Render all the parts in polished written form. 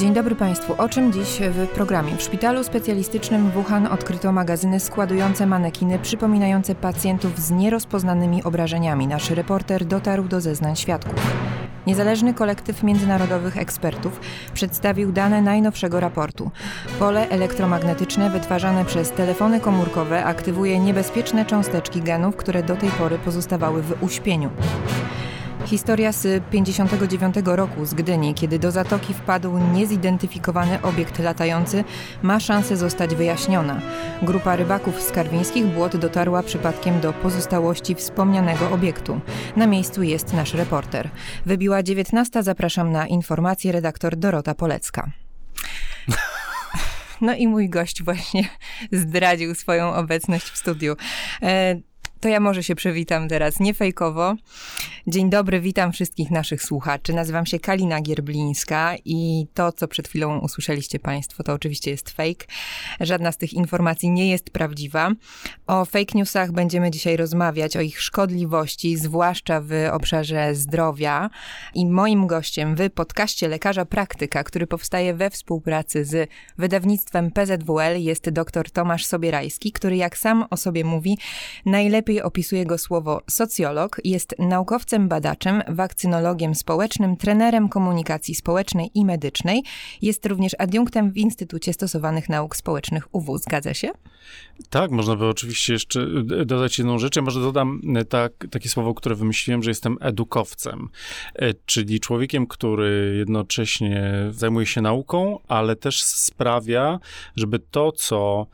Dzień dobry Państwu. O czym dziś w programie? W szpitalu specjalistycznym Wuhan odkryto magazyny składujące manekiny przypominające pacjentów z nierozpoznanymi obrażeniami. Nasz reporter dotarł do zeznań świadków. Niezależny kolektyw międzynarodowych ekspertów przedstawił dane najnowszego raportu. Pole elektromagnetyczne wytwarzane przez telefony komórkowe aktywuje niebezpieczne cząsteczki genów, które do tej pory pozostawały w uśpieniu. Historia z 59 roku z Gdyni, kiedy do zatoki wpadł niezidentyfikowany obiekt latający, ma szansę zostać wyjaśniona. Grupa rybaków z karwińskich błot dotarła przypadkiem do pozostałości wspomnianego obiektu. Na miejscu jest nasz reporter. Wybiła 19:00, zapraszam na informacje, redaktor Dorota Polecka. No i mój gość właśnie zdradził swoją obecność w studiu. To ja może się przywitam teraz, nie fejkowo. Dzień dobry, witam wszystkich naszych słuchaczy. Nazywam się Kalina Gierblińska i to, co przed chwilą usłyszeliście Państwo, to oczywiście jest fake. Żadna z tych informacji nie jest prawdziwa. O fake newsach będziemy dzisiaj rozmawiać, o ich szkodliwości, zwłaszcza w obszarze zdrowia. I moim gościem w podcaście Lekarza Praktyka, który powstaje we współpracy z wydawnictwem PZWL, jest dr Tomasz Sobierajski, który, jak sam o sobie mówi, najlepiej opisuje go słowo socjolog, jest naukowcem, badaczem, wakcynologiem społecznym, trenerem komunikacji społecznej i medycznej. Jest również adiunktem w Instytucie Stosowanych Nauk Społecznych UW. Zgadza się? Tak, można by oczywiście jeszcze dodać jedną rzecz. Ja może dodam takie słowo, które wymyśliłem, że jestem edukowcem, czyli człowiekiem, który jednocześnie zajmuje się nauką, ale też sprawia, żeby to, co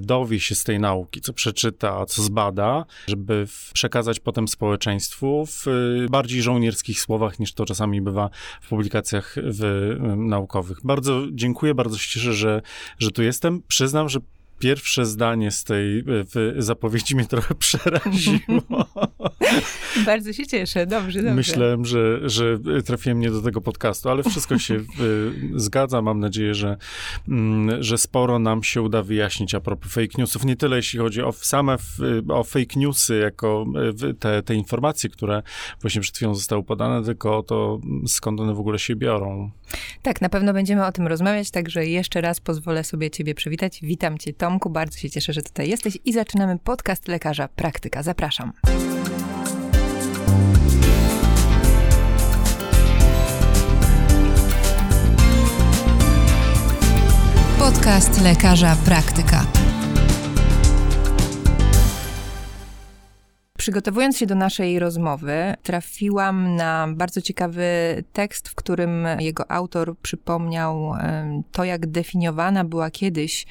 dowie się z tej nauki, co przeczyta, co zbada, żeby przekazać potem społeczeństwu w bardziej żołnierskich słowach, niż to czasami bywa w publikacjach naukowych. Bardzo dziękuję, bardzo się cieszę, że tu jestem. Przyznam, że pierwsze zdanie z tej zapowiedzi mnie trochę przeraziło. Bardzo się cieszę, dobrze. Myślałem, że trafiłem nie do tego podcastu, ale wszystko się zgadza. Mam nadzieję, że sporo nam się uda wyjaśnić a propos fake newsów. Nie tyle jeśli chodzi o same o fake newsy, jako te informacje, które właśnie przed chwilą zostały podane, tylko o to, skąd one w ogóle się biorą. Tak, na pewno będziemy o tym rozmawiać, także jeszcze raz pozwolę sobie ciebie przywitać. Witam cię, Tomku, bardzo się cieszę, że tutaj jesteś i zaczynamy podcast Lekarza Praktyka. Zapraszam. Podcast Lekarza Praktyka. Przygotowując się do naszej rozmowy, trafiłam na bardzo ciekawy tekst, w którym jego autor przypomniał to, jak definiowana była kiedyś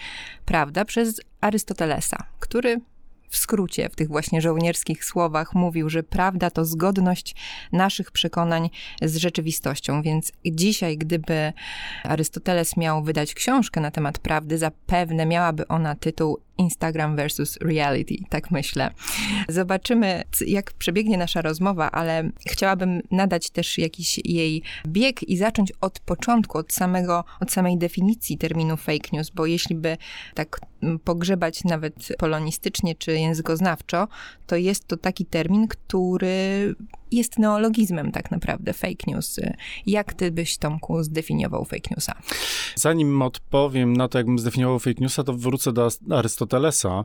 prawda przez Arystotelesa, który w skrócie, w tych właśnie żołnierskich słowach mówił, że prawda to zgodność naszych przekonań z rzeczywistością. Więc dzisiaj, gdyby Arystoteles miał wydać książkę na temat prawdy, zapewne miałaby ona tytuł Instagram versus reality, tak myślę. Zobaczymy, jak przebiegnie nasza rozmowa, ale chciałabym nadać też jakiś jej bieg i zacząć od początku, od samej definicji terminu fake news, bo jeśli by tak pogrzebać nawet polonistycznie czy językoznawczo, to jest to taki termin, który jest neologizmem tak naprawdę, fake news. Jak ty byś, Tomku, zdefiniował fake newsa? Zanim odpowiem na to, jakbym zdefiniował fake newsa, to wrócę do Arystotelesa.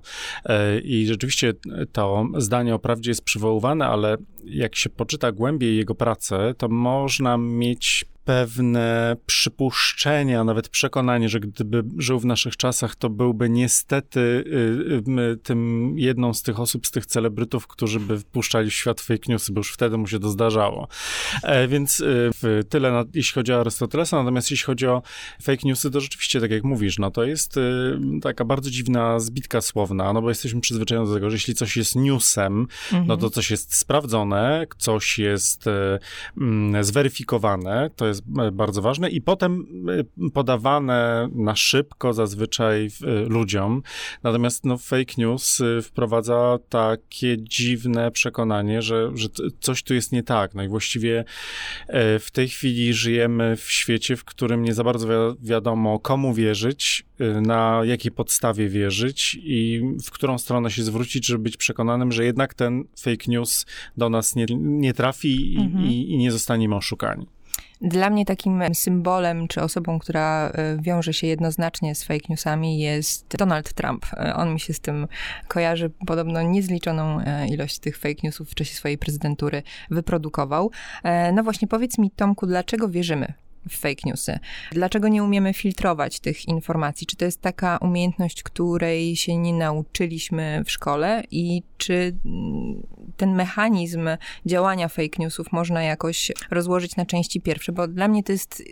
I rzeczywiście to zdanie o prawdzie jest przywoływane, ale jak się poczyta głębiej jego pracę, to można mieć pewne przypuszczenia, nawet przekonanie, że gdyby żył w naszych czasach, to byłby niestety tym jedną z tych osób, z tych celebrytów, którzy by wpuszczali w świat fake newsy, bo już wtedy mu się to zdarzało. Więc tyle, jeśli chodzi o Arystotelesa, natomiast jeśli chodzi o fake newsy, to rzeczywiście, tak jak mówisz, no to jest taka bardzo dziwna zbitka słowna, no bo jesteśmy przyzwyczajeni do tego, że jeśli coś jest newsem, no to coś jest sprawdzone, coś jest zweryfikowane, to jest bardzo ważne i potem podawane na szybko zazwyczaj ludziom. Natomiast fake news wprowadza takie dziwne przekonanie, że coś tu jest nie tak. No i właściwie w tej chwili żyjemy w świecie, w którym nie za bardzo wiadomo, komu wierzyć, na jakiej podstawie wierzyć i w którą stronę się zwrócić, żeby być przekonanym, że jednak ten fake news do nas nie trafi i nie zostaniemy oszukani. Dla mnie takim symbolem, czy osobą, która wiąże się jednoznacznie z fake newsami, jest Donald Trump. On mi się z tym kojarzy. Podobno niezliczoną ilość tych fake newsów w czasie swojej prezydentury wyprodukował. No właśnie, powiedz mi, Tomku, dlaczego wierzymy w fake newsy? Dlaczego nie umiemy filtrować tych informacji? Czy to jest taka umiejętność, której się nie nauczyliśmy w szkole? I czy ten mechanizm działania fake newsów można jakoś rozłożyć na części pierwsze? Bo dla mnie to jest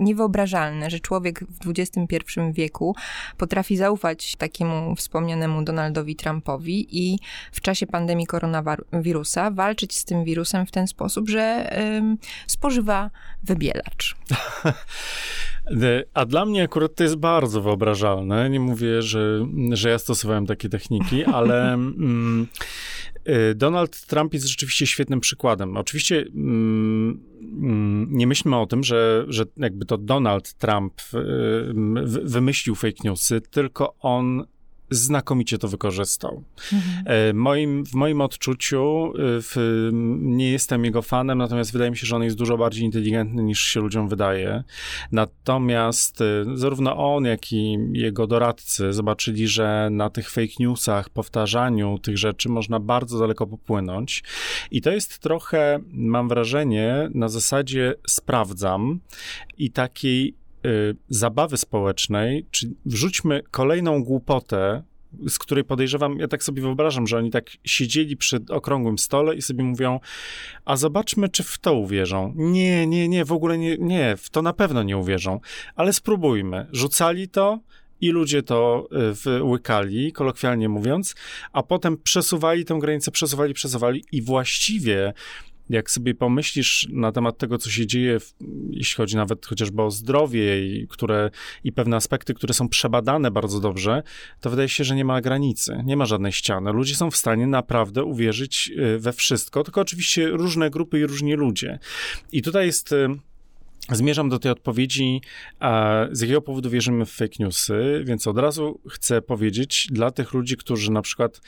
niewyobrażalne, że człowiek w XXI wieku potrafi zaufać takiemu wspomnianemu Donaldowi Trumpowi i w czasie pandemii koronawirusa walczyć z tym wirusem w ten sposób, że spożywa wybielacz. A dla mnie akurat to jest bardzo wyobrażalne. Nie mówię, że ja stosowałem takie techniki, ale Donald Trump jest rzeczywiście świetnym przykładem. Oczywiście nie myślmy o tym, że jakby to Donald Trump wymyślił fake newsy, tylko on znakomicie to wykorzystał. W moim odczuciu nie jestem jego fanem, natomiast wydaje mi się, że on jest dużo bardziej inteligentny niż się ludziom wydaje. Natomiast zarówno on, jak i jego doradcy zobaczyli, że na tych fake newsach, powtarzaniu tych rzeczy można bardzo daleko popłynąć. I to jest trochę, mam wrażenie, na zasadzie sprawdzam i takiej zabawy społecznej, czy wrzućmy kolejną głupotę, z której podejrzewam, ja tak sobie wyobrażam, że oni tak siedzieli przy okrągłym stole i sobie mówią, a zobaczmy, czy w to uwierzą. Nie, w ogóle nie, w to na pewno nie uwierzą, ale spróbujmy. Rzucali to i ludzie to łykali, kolokwialnie mówiąc, a potem przesuwali tę granicę, przesuwali i właściwie jak sobie pomyślisz na temat tego, co się dzieje, jeśli chodzi nawet chociażby o zdrowie i pewne aspekty, które są przebadane bardzo dobrze, to wydaje się, że nie ma granicy, nie ma żadnej ściany. Ludzie są w stanie naprawdę uwierzyć we wszystko, tylko oczywiście różne grupy i różni ludzie. I tutaj jest... Zmierzam do tej odpowiedzi, z jakiego powodu wierzymy w fake newsy, więc od razu chcę powiedzieć dla tych ludzi, którzy na przykład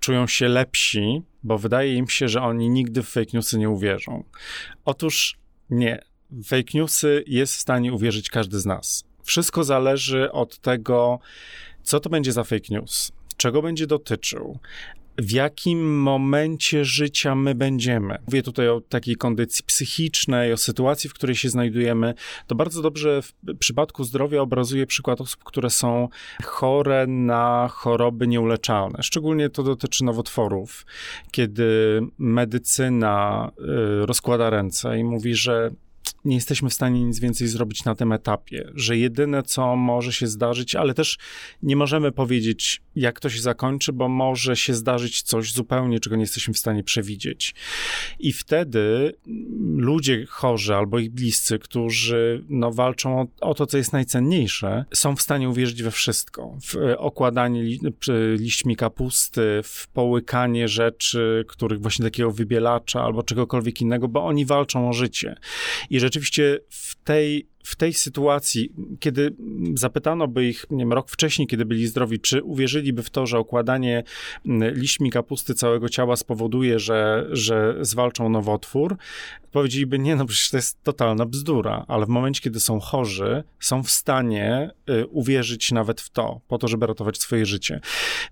czują się lepsi, bo wydaje im się, że oni nigdy w fake newsy nie uwierzą. Otóż nie. Fake newsy jest w stanie uwierzyć każdy z nas. Wszystko zależy od tego, co to będzie za fake news, czego będzie dotyczył, w jakim momencie życia my będziemy. Mówię tutaj o takiej kondycji psychicznej, o sytuacji, w której się znajdujemy. To bardzo dobrze w przypadku zdrowia obrazuje przykład osób, które są chore na choroby nieuleczalne. Szczególnie to dotyczy nowotworów, kiedy medycyna rozkłada ręce i mówi, że nie jesteśmy w stanie nic więcej zrobić na tym etapie, że jedyne, co może się zdarzyć, ale też nie możemy powiedzieć, jak to się zakończy, bo może się zdarzyć coś zupełnie, czego nie jesteśmy w stanie przewidzieć. I wtedy ludzie chorzy albo ich bliscy, którzy walczą o to, co jest najcenniejsze, są w stanie uwierzyć we wszystko. W okładanie liśćmi kapusty, w połykanie rzeczy, których właśnie takiego wybielacza albo czegokolwiek innego, bo oni walczą o życie. I rzeczywiście w tej sytuacji, kiedy zapytano by ich, nie wiem, rok wcześniej, kiedy byli zdrowi, czy uwierzyliby w to, że okładanie liśćmi kapusty całego ciała spowoduje, że zwalczą nowotwór, powiedzieliby, nie, no przecież to jest totalna bzdura, ale w momencie, kiedy są chorzy, są w stanie uwierzyć nawet w to, po to, żeby ratować swoje życie.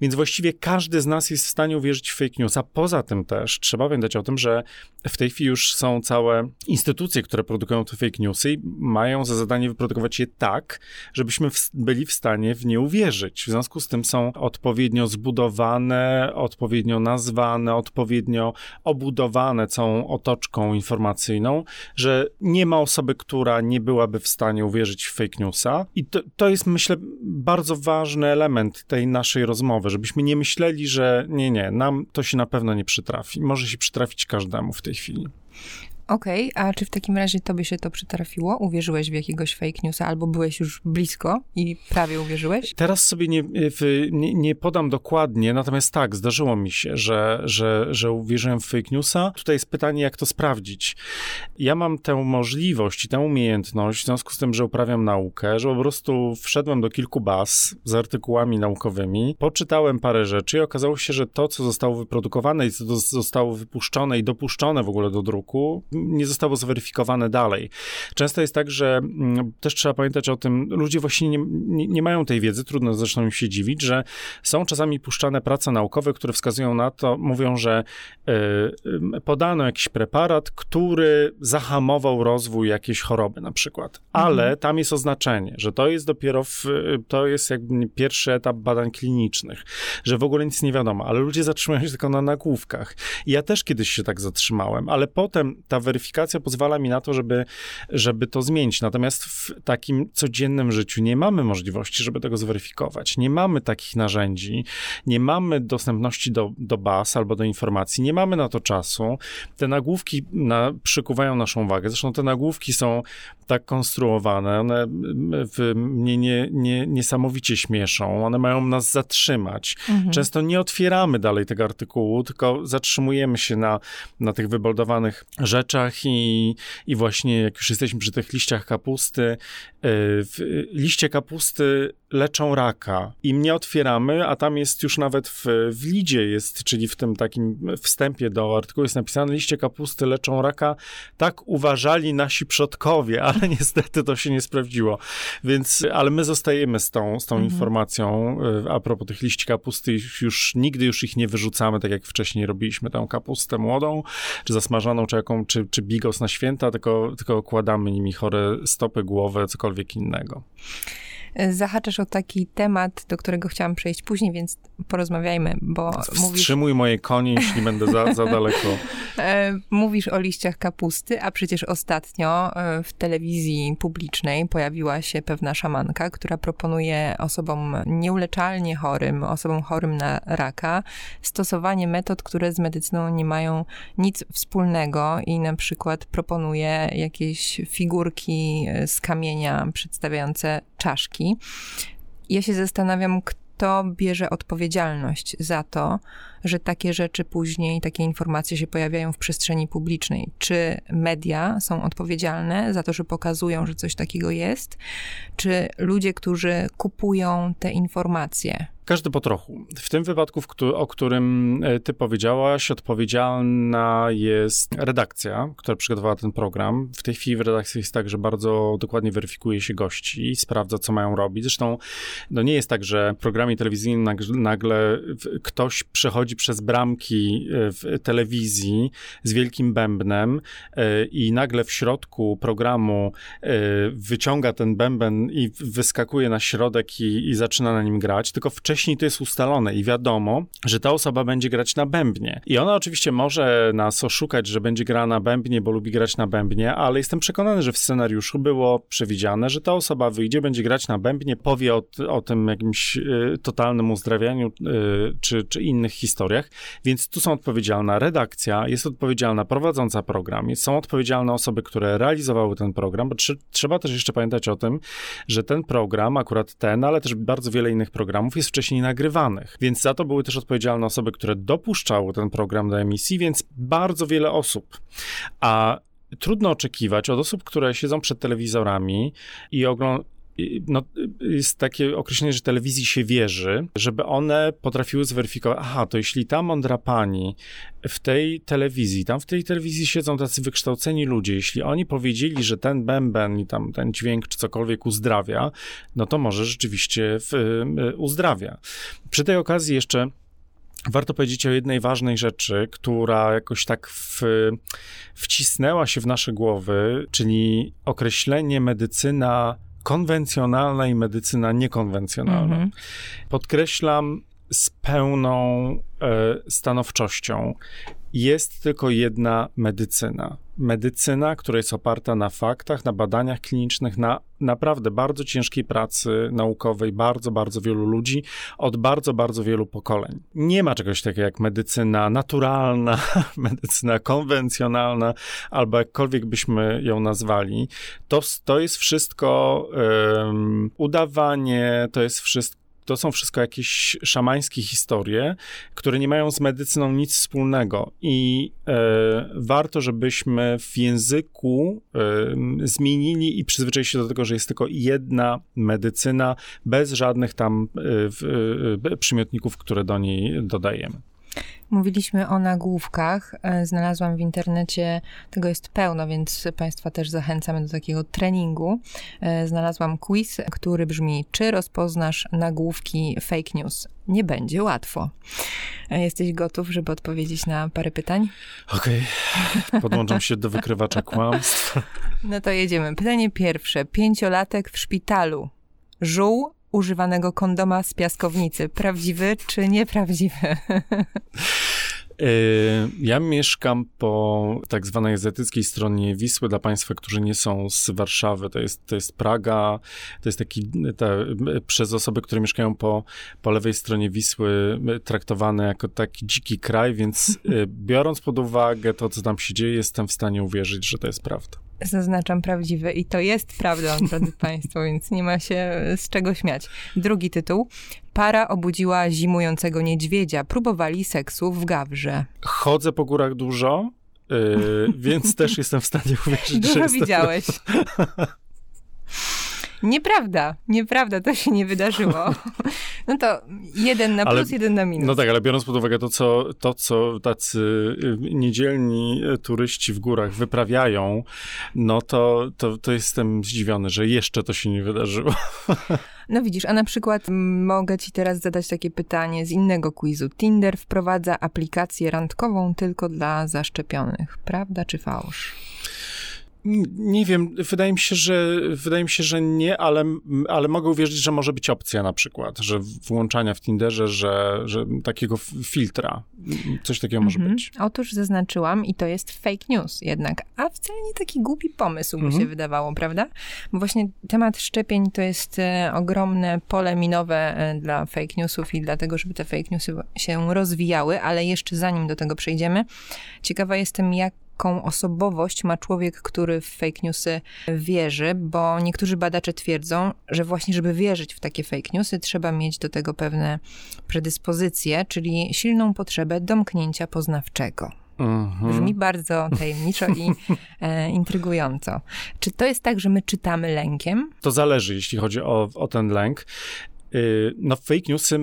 Więc właściwie każdy z nas jest w stanie uwierzyć w fake news, a poza tym też trzeba pamiętać o tym, że w tej chwili już są całe instytucje, które produkują te fake newsy i mają za zadanie wyprodukować je tak, żebyśmy byli w stanie w nie uwierzyć. W związku z tym są odpowiednio zbudowane, odpowiednio nazwane, odpowiednio obudowane całą otoczką informacyjną, że nie ma osoby, która nie byłaby w stanie uwierzyć w fake newsa. I to jest, myślę, bardzo ważny element tej naszej rozmowy, żebyśmy nie myśleli, że nie, nam to się na pewno nie przytrafi. Może się przytrafić każdemu w tej chwili. Okej, a czy w takim razie tobie się to przytrafiło? Uwierzyłeś w jakiegoś fake newsa albo byłeś już blisko i prawie uwierzyłeś? Teraz sobie nie podam dokładnie, natomiast tak, zdarzyło mi się, że uwierzyłem w fake newsa. Tutaj jest pytanie, jak to sprawdzić. Ja mam tę możliwość i tę umiejętność, w związku z tym, że uprawiam naukę, że po prostu wszedłem do kilku baz z artykułami naukowymi, poczytałem parę rzeczy i okazało się, że to, co zostało wyprodukowane i co zostało wypuszczone i dopuszczone w ogóle do druku, nie zostało zweryfikowane dalej. Często jest tak, że też trzeba pamiętać o tym, ludzie właśnie nie mają tej wiedzy, trudno zresztą im się dziwić, że są czasami puszczane prace naukowe, które wskazują na to, mówią, że podano jakiś preparat, który zahamował rozwój jakiejś choroby na przykład, ale tam jest oznaczenie, że to jest dopiero, to jest jakby pierwszy etap badań klinicznych, że w ogóle nic nie wiadomo, ale ludzie zatrzymują się tylko na nagłówkach. I ja też kiedyś się tak zatrzymałem, ale potem ta weryfikacja pozwala mi na to, żeby to zmienić. Natomiast w takim codziennym życiu nie mamy możliwości, żeby tego zweryfikować. Nie mamy takich narzędzi, nie mamy dostępności do baz albo do informacji, nie mamy na to czasu. Te nagłówki przykuwają naszą uwagę. Zresztą te nagłówki są tak konstruowane, one mnie niesamowicie śmieszą, one mają nas zatrzymać. Często nie otwieramy dalej tego artykułu, tylko zatrzymujemy się na tych wyboldowanych rzeczach i właśnie jak już jesteśmy przy tych liściach kapusty, liście kapusty leczą raka i nie otwieramy, a tam jest już nawet w lidzie jest, czyli w tym takim wstępie do artykułu jest napisane, liście kapusty leczą raka, tak uważali nasi przodkowie, ale niestety to się nie sprawdziło. Więc, ale my zostajemy z tą informacją a propos tych liści kapusty, już nigdy już ich nie wyrzucamy, tak jak wcześniej robiliśmy tą kapustę młodą, czy zasmażaną, czy jaką, czy bigos na święta, tylko okładamy nimi chore stopy, głowę, cokolwiek innego. Zahaczasz o taki temat, do którego chciałam przejść później, więc porozmawiajmy, bo wstrzymuj moje konie, jeśli będę za daleko. Mówisz o liściach kapusty, a przecież ostatnio w telewizji publicznej pojawiła się pewna szamanka, która proponuje osobom nieuleczalnie chorym, osobom chorym na raka, stosowanie metod, które z medycyną nie mają nic wspólnego i na przykład proponuje jakieś figurki z kamienia przedstawiające czaszki. Ja się zastanawiam, kto bierze odpowiedzialność za to, że takie rzeczy później, takie informacje się pojawiają w przestrzeni publicznej. Czy media są odpowiedzialne za to, że pokazują, że coś takiego jest? Czy ludzie, którzy kupują te informacje? Każdy po trochu. W tym wypadku, o którym ty powiedziałaś, odpowiedzialna jest redakcja, która przygotowała ten program. W tej chwili w redakcji jest tak, że bardzo dokładnie weryfikuje się gości, sprawdza, co mają robić. Zresztą nie jest tak, że w programie telewizyjnym nagle ktoś przechodzi przez bramki w telewizji z wielkim bębnem i nagle w środku programu wyciąga ten bęben i wyskakuje na środek i zaczyna na nim grać, tylko wcześniej to jest ustalone i wiadomo, że ta osoba będzie grać na bębnie. I ona oczywiście może nas oszukać, że będzie grała na bębnie, bo lubi grać na bębnie, ale jestem przekonany, że w scenariuszu było przewidziane, że ta osoba wyjdzie, będzie grać na bębnie, powie o tym jakimś totalnym uzdrawianiu czy innych historiach, więc tu są odpowiedzialna redakcja, jest odpowiedzialna prowadząca program, są odpowiedzialne osoby, które realizowały ten program, bo trzeba też jeszcze pamiętać o tym, że ten program, akurat ten, ale też bardzo wiele innych programów jest wcześniej nagrywanych, więc za to były też odpowiedzialne osoby, które dopuszczały ten program do emisji, więc bardzo wiele osób. A trudno oczekiwać od osób, które siedzą przed telewizorami i oglądają. No, jest takie określenie, że telewizji się wierzy, żeby one potrafiły zweryfikować, aha, to jeśli ta mądra pani w tej telewizji siedzą tacy wykształceni ludzie, jeśli oni powiedzieli, że ten bęben i tam ten dźwięk czy cokolwiek uzdrawia, no to może rzeczywiście uzdrawia. Przy tej okazji jeszcze warto powiedzieć o jednej ważnej rzeczy, która jakoś tak wcisnęła się w nasze głowy, czyli określenie medycyna konwencjonalna i medycyna niekonwencjonalna. Podkreślam z pełną stanowczością. Jest tylko jedna medycyna. Medycyna, która jest oparta na faktach, na badaniach klinicznych, na naprawdę bardzo ciężkiej pracy naukowej bardzo, bardzo wielu ludzi od bardzo, bardzo wielu pokoleń. Nie ma czegoś takiego jak medycyna naturalna, medycyna konwencjonalna, albo jakkolwiek byśmy ją nazwali. To jest wszystko udawanie, to są wszystko jakieś szamańskie historie, które nie mają z medycyną nic wspólnego i warto, żebyśmy w języku zmienili i przyzwyczaili się do tego, że jest tylko jedna medycyna, bez żadnych tam przymiotników, które do niej dodajemy. Mówiliśmy o nagłówkach, znalazłam w internecie, tego jest pełno, więc Państwa też zachęcamy do takiego treningu. Znalazłam quiz, który brzmi: czy rozpoznasz nagłówki fake news? Nie będzie łatwo. Jesteś gotów, żeby odpowiedzieć na parę pytań? Okej, podłączam się do wykrywacza kłamstw. No to jedziemy. Pytanie pierwsze. 5-latek w szpitalu. Żuł używanego kondoma z piaskownicy. Prawdziwy czy nieprawdziwy? Ja mieszkam po tak zwanej azjatyckiej stronie Wisły, dla Państwa, którzy nie są z Warszawy. To jest Praga, to jest przez osoby, które mieszkają po lewej stronie Wisły, traktowane jako taki dziki kraj, więc biorąc pod uwagę to, co tam się dzieje, jestem w stanie uwierzyć, że to jest prawda. Zaznaczam prawdziwy i to jest prawda, drodzy Państwo, więc nie ma się z czego śmiać. Drugi tytuł. Para obudziła zimującego niedźwiedzia. Próbowali seksu w Gawrze. Chodzę po górach dużo, więc też jestem w stanie uwierzyć, dużo że jest widziałeś. Nieprawda, to się nie wydarzyło. No to 1 na plus, 1 na minus. No tak, ale biorąc pod uwagę to, co tacy niedzielni turyści w górach wyprawiają, no to jestem zdziwiony, że jeszcze to się nie wydarzyło. No widzisz, a na przykład mogę ci teraz zadać takie pytanie z innego quizu. Tinder wprowadza aplikację randkową tylko dla zaszczepionych. Prawda czy fałsz? Nie wiem, wydaje mi się, że nie, ale mogę uwierzyć, że może być opcja na przykład, że włączania w Tinderze, że takiego filtra, coś takiego może być. Otóż zaznaczyłam i to jest fake news jednak, a wcale nie taki głupi pomysł by się wydawało, prawda? Bo właśnie temat szczepień to jest ogromne pole minowe dla fake newsów i dlatego, żeby te fake newsy się rozwijały, ale jeszcze zanim do tego przejdziemy, ciekawa jestem, jaką osobowość ma człowiek, który w fake newsy wierzy, bo niektórzy badacze twierdzą, że właśnie żeby wierzyć w takie fake newsy, trzeba mieć do tego pewne predyspozycje, czyli silną potrzebę domknięcia poznawczego. Brzmi bardzo tajemniczo i intrygująco. Czy to jest tak, że my czytamy lękiem? To zależy, jeśli chodzi o ten lęk. No fake newsy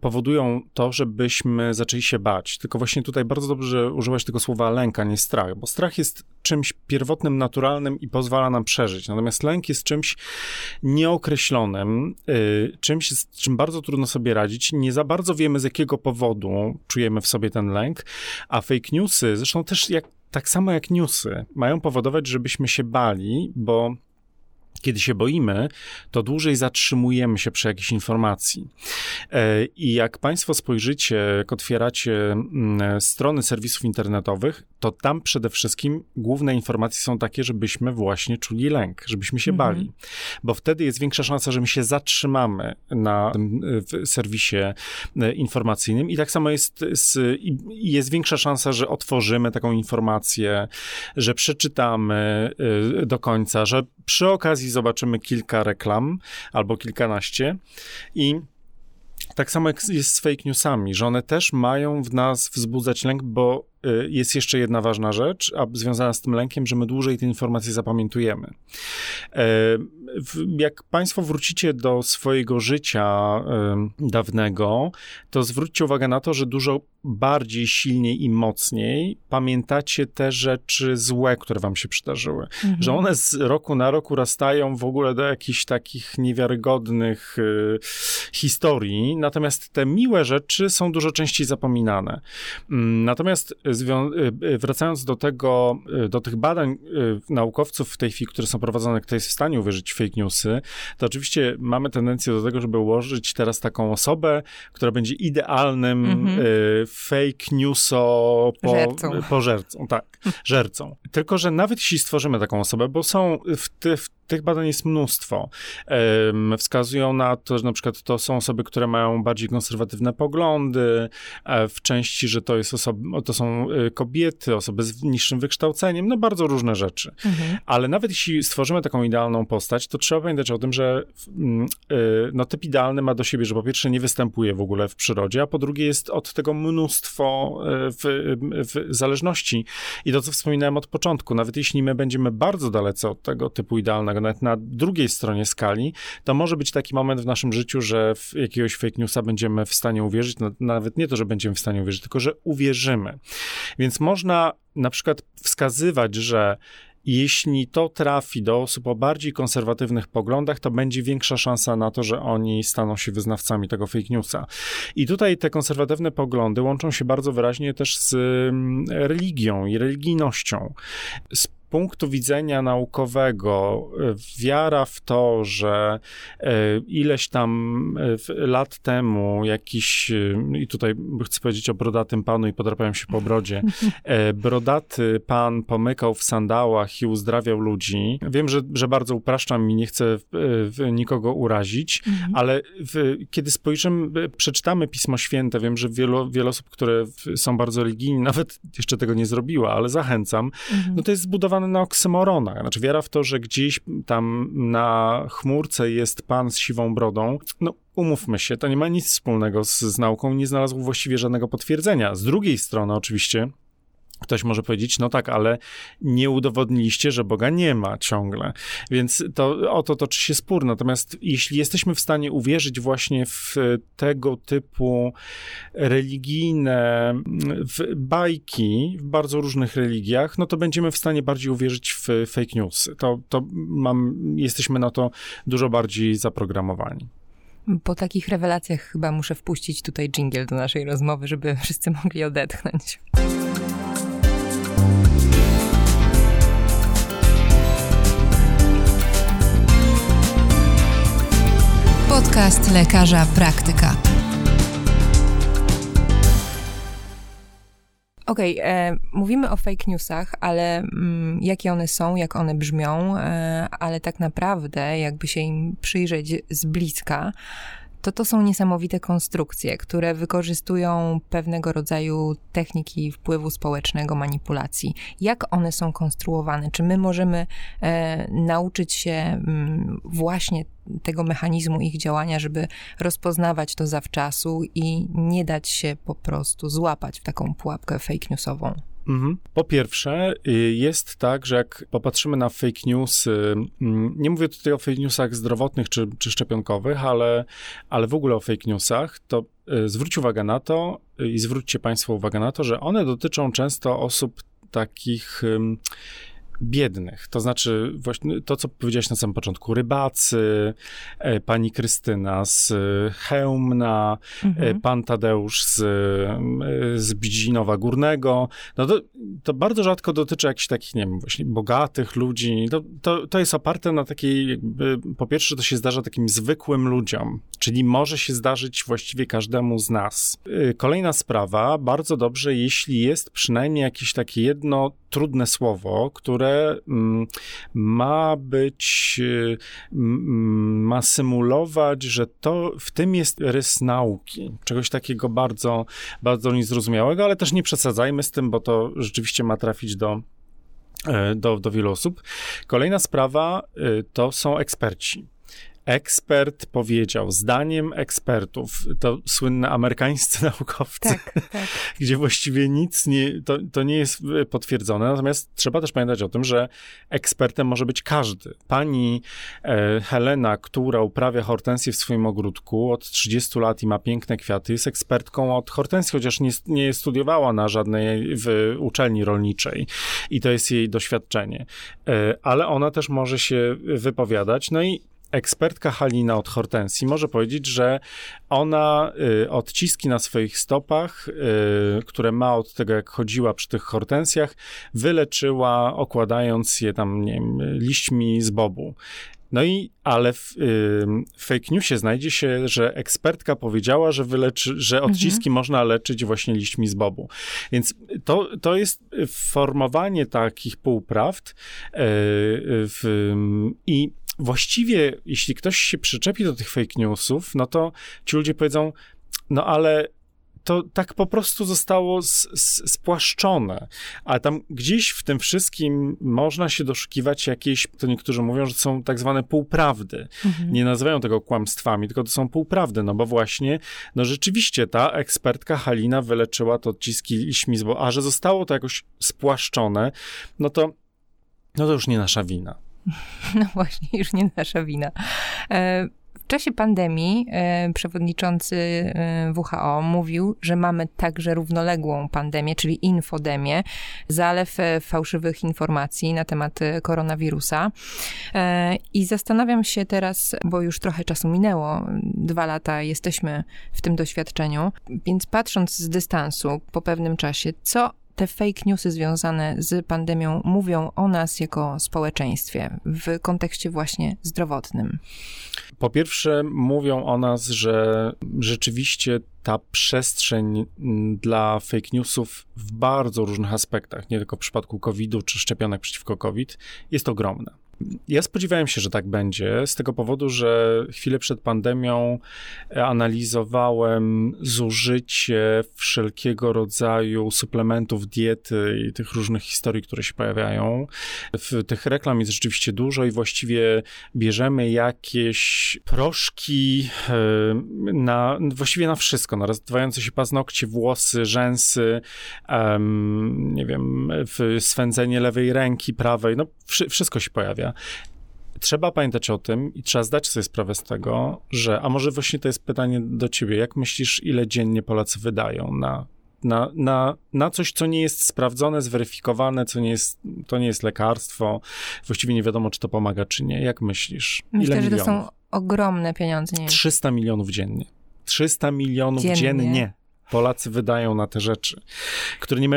powodują to, żebyśmy zaczęli się bać. Tylko właśnie tutaj bardzo dobrze użyłaś tego słowa lęk, a nie strach, bo strach jest czymś pierwotnym, naturalnym i pozwala nam przeżyć. Natomiast lęk jest czymś nieokreślonym, czymś, z czym bardzo trudno sobie radzić. Nie za bardzo wiemy, z jakiego powodu czujemy w sobie ten lęk, a fake newsy, zresztą też tak samo jak newsy, mają powodować, żebyśmy się bali, bo kiedy się boimy, to dłużej zatrzymujemy się przy jakiejś informacji. I jak Państwo spojrzycie, jak otwieracie strony serwisów internetowych, to tam przede wszystkim główne informacje są takie, żebyśmy właśnie czuli lęk, żebyśmy się bali. Bo wtedy jest większa szansa, że my się zatrzymamy na tym serwisie informacyjnym i tak samo jest większa szansa, że otworzymy taką informację, że przeczytamy do końca, że przy okazji zobaczymy kilka reklam albo kilkanaście i tak samo jak jest z fake newsami, że one też mają w nas wzbudzać lęk, bo jest jeszcze jedna ważna rzecz, związana z tym lękiem, że my dłużej te informacje zapamiętujemy. Jak Państwo wrócicie do swojego życia dawnego, to zwróćcie uwagę na to, że dużo bardziej, silniej i mocniej pamiętacie te rzeczy złe, które wam się przydarzyły. Że one z roku na rok urastają w ogóle do jakichś takich niewiarygodnych historii, natomiast te miłe rzeczy są dużo częściej zapominane. Natomiast wracając do tych badań naukowców w tej chwili, które są prowadzone, kto jest w stanie uwierzyć w fake newsy, to oczywiście mamy tendencję do tego, żeby ułożyć teraz taką osobę, która będzie idealnym fake newso żercą. Tak, żercą. Tylko, że nawet jeśli stworzymy taką osobę, bo są w tych badań jest mnóstwo. Wskazują na to, że na przykład to są osoby, które mają bardziej konserwatywne poglądy, w części, że to są kobiety, osoby z niższym wykształceniem, no bardzo różne rzeczy. Ale nawet jeśli stworzymy taką idealną postać, to trzeba pamiętać o tym, że typ idealny ma do siebie, że po pierwsze nie występuje w ogóle w przyrodzie, a po drugie jest od tego mnóstwo mnóstwo w zależności. I to, co wspominałem od początku, nawet jeśli my będziemy bardzo dalece od tego typu idealnego, nawet na drugiej stronie skali, to może być taki moment w naszym życiu, że w jakiegoś fake newsa będziemy w stanie uwierzyć, nawet nie to, że będziemy w stanie uwierzyć, tylko że uwierzymy. Więc można na przykład wskazywać, że jeśli to trafi do osób o bardziej konserwatywnych poglądach, to będzie większa szansa na to, że oni staną się wyznawcami tego fake newsa. I tutaj te konserwatywne poglądy łączą się bardzo wyraźnie też z religią i religijnością. Z punktu widzenia naukowego wiara w to, że ileś tam lat temu jakiś, i tutaj chcę powiedzieć o brodatym panu i podrapałem się po brodzie, brodaty pan pomykał w sandałach i uzdrawiał ludzi. Wiem, że bardzo upraszczam i nie chcę nikogo urazić, ale kiedy spojrzymy, przeczytamy Pismo Święte, wiem, że wiele osób, które są bardzo religijne, nawet jeszcze tego nie zrobiła, ale zachęcam, no to jest zbudowane na oksymoronach. Znaczy wiara w to, że gdzieś tam na chmurce jest pan z siwą brodą, no umówmy się, to nie ma nic wspólnego z nauką, nie znalazł właściwie żadnego potwierdzenia. Z drugiej strony oczywiście ktoś może powiedzieć, no tak, ale nie udowodniliście, że Boga nie ma ciągle. Więc to, o to toczy się spór. Natomiast jeśli jesteśmy w stanie uwierzyć właśnie w tego typu religijne bajki w bardzo różnych religiach, no to będziemy w stanie bardziej uwierzyć w fake news. Jesteśmy na to dużo bardziej zaprogramowani. Po takich rewelacjach chyba muszę wpuścić tutaj dżingiel do naszej rozmowy, żeby wszyscy mogli odetchnąć. Podcast Lekarza Praktyka. Okej, mówimy o fake newsach, ale jakie one są, jak one brzmią, ale tak naprawdę jakby się im przyjrzeć z bliska, to są niesamowite konstrukcje, które wykorzystują pewnego rodzaju techniki wpływu społecznego, manipulacji. Jak one są konstruowane? Czy my możemy nauczyć się właśnie tego mechanizmu ich działania, żeby rozpoznawać to zawczasu i nie dać się po prostu złapać w taką pułapkę fake newsową? Po pierwsze, jest tak, że jak popatrzymy na fake news, nie mówię tutaj o fake newsach zdrowotnych czy szczepionkowych, ale w ogóle o fake newsach, to zwróć uwagę na to i zwróćcie Państwo uwagę na to, że one dotyczą często osób takich biednych, to znaczy właśnie to, co powiedziałeś na samym początku, rybacy, pani Krystyna z Chełmna, pan Tadeusz z Bidzinowa Górnego, no to bardzo rzadko dotyczy jakichś takich, nie wiem, właśnie bogatych ludzi, to jest oparte na takiej, jakby, po pierwsze to się zdarza takim zwykłym ludziom, czyli może się zdarzyć właściwie każdemu z nas. Kolejna sprawa, bardzo dobrze, jeśli jest przynajmniej jakieś takie jedno trudne słowo, które ma symulować, że to w tym jest rys nauki. Czegoś takiego bardzo, bardzo niezrozumiałego, ale też nie przesadzajmy z tym, bo to rzeczywiście ma trafić do wielu osób. Kolejna sprawa to są eksperci. Ekspert powiedział, zdaniem ekspertów, to słynne amerykańscy naukowcy, tak. Gdzie właściwie nic to nie jest potwierdzone. Natomiast trzeba też pamiętać o tym, że ekspertem może być każdy. Pani Helena, która uprawia hortensję w swoim ogródku od 30 lat i ma piękne kwiaty, jest ekspertką od hortensji, chociaż nie studiowała na żadnej uczelni rolniczej i to jest jej doświadczenie. Ale ona też może się wypowiadać. No i ekspertka Halina od hortensji może powiedzieć, że ona odciski na swoich stopach, które ma od tego, jak chodziła przy tych hortensjach, wyleczyła, okładając je tam, nie wiem, liśćmi z bobu. No i, ale w fake newsie znajdzie się, że ekspertka powiedziała, że odciski można leczyć właśnie liśćmi z bobu. Więc to jest formowanie takich półprawd i właściwie, jeśli ktoś się przyczepi do tych fake newsów, no to ci ludzie powiedzą, no ale to tak po prostu zostało spłaszczone. A tam gdzieś w tym wszystkim można się doszukiwać jakiejś, to niektórzy mówią, że są tak zwane półprawdy. Mhm. Nie nazywają tego kłamstwami, tylko to są półprawdy, no bo właśnie, no rzeczywiście ta ekspertka Halina wyleczyła to odciski liśmizmu, bo a że zostało to jakoś spłaszczone, no to już nie nasza wina. No właśnie, już nie nasza wina. W czasie pandemii przewodniczący WHO mówił, że mamy także równoległą pandemię, czyli infodemię, zalew fałszywych informacji na temat koronawirusa. I zastanawiam się teraz, bo już trochę czasu minęło, 2 lata jesteśmy w tym doświadczeniu, więc patrząc z dystansu po pewnym czasie, co te fake newsy związane z pandemią mówią o nas jako społeczeństwie w kontekście właśnie zdrowotnym? Po pierwsze mówią o nas, że rzeczywiście ta przestrzeń dla fake newsów w bardzo różnych aspektach, nie tylko w przypadku COVID-u czy szczepionek przeciwko COVID, jest ogromna. Ja spodziewałem się, że tak będzie, z tego powodu, że chwilę przed pandemią analizowałem zużycie wszelkiego rodzaju suplementów diety i tych różnych historii, które się pojawiają. W tych reklam jest rzeczywiście dużo i właściwie bierzemy jakieś proszki właściwie na wszystko, na rozdwajające się paznokcie, włosy, rzęsy, nie wiem, swędzenie lewej ręki, prawej, no wszystko się pojawia. Trzeba pamiętać o tym i trzeba zdać sobie sprawę z tego, że, a może właśnie to jest pytanie do ciebie, jak myślisz, ile dziennie Polacy wydają na coś, co nie jest sprawdzone, zweryfikowane, to nie jest lekarstwo, właściwie nie wiadomo, czy to pomaga, czy nie. Jak myślisz? Myślę, że to są ogromne pieniądze. 300 milionów dziennie. 300 milionów dziennie. Polacy wydają na te rzeczy, które nie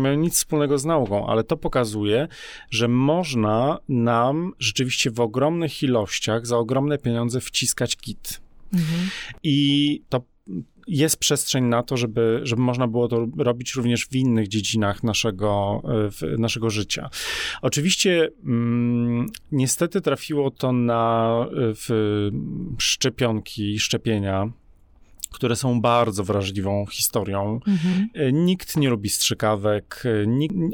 mają nic wspólnego z nauką, ale to pokazuje, że można nam rzeczywiście w ogromnych ilościach za ogromne pieniądze wciskać kit. Mhm. I to jest przestrzeń na to, żeby można było to robić również w innych dziedzinach naszego życia. Oczywiście niestety trafiło to na szczepionki, szczepienia, które są bardzo wrażliwą historią. Mm-hmm. Nikt nie robi strzykawek,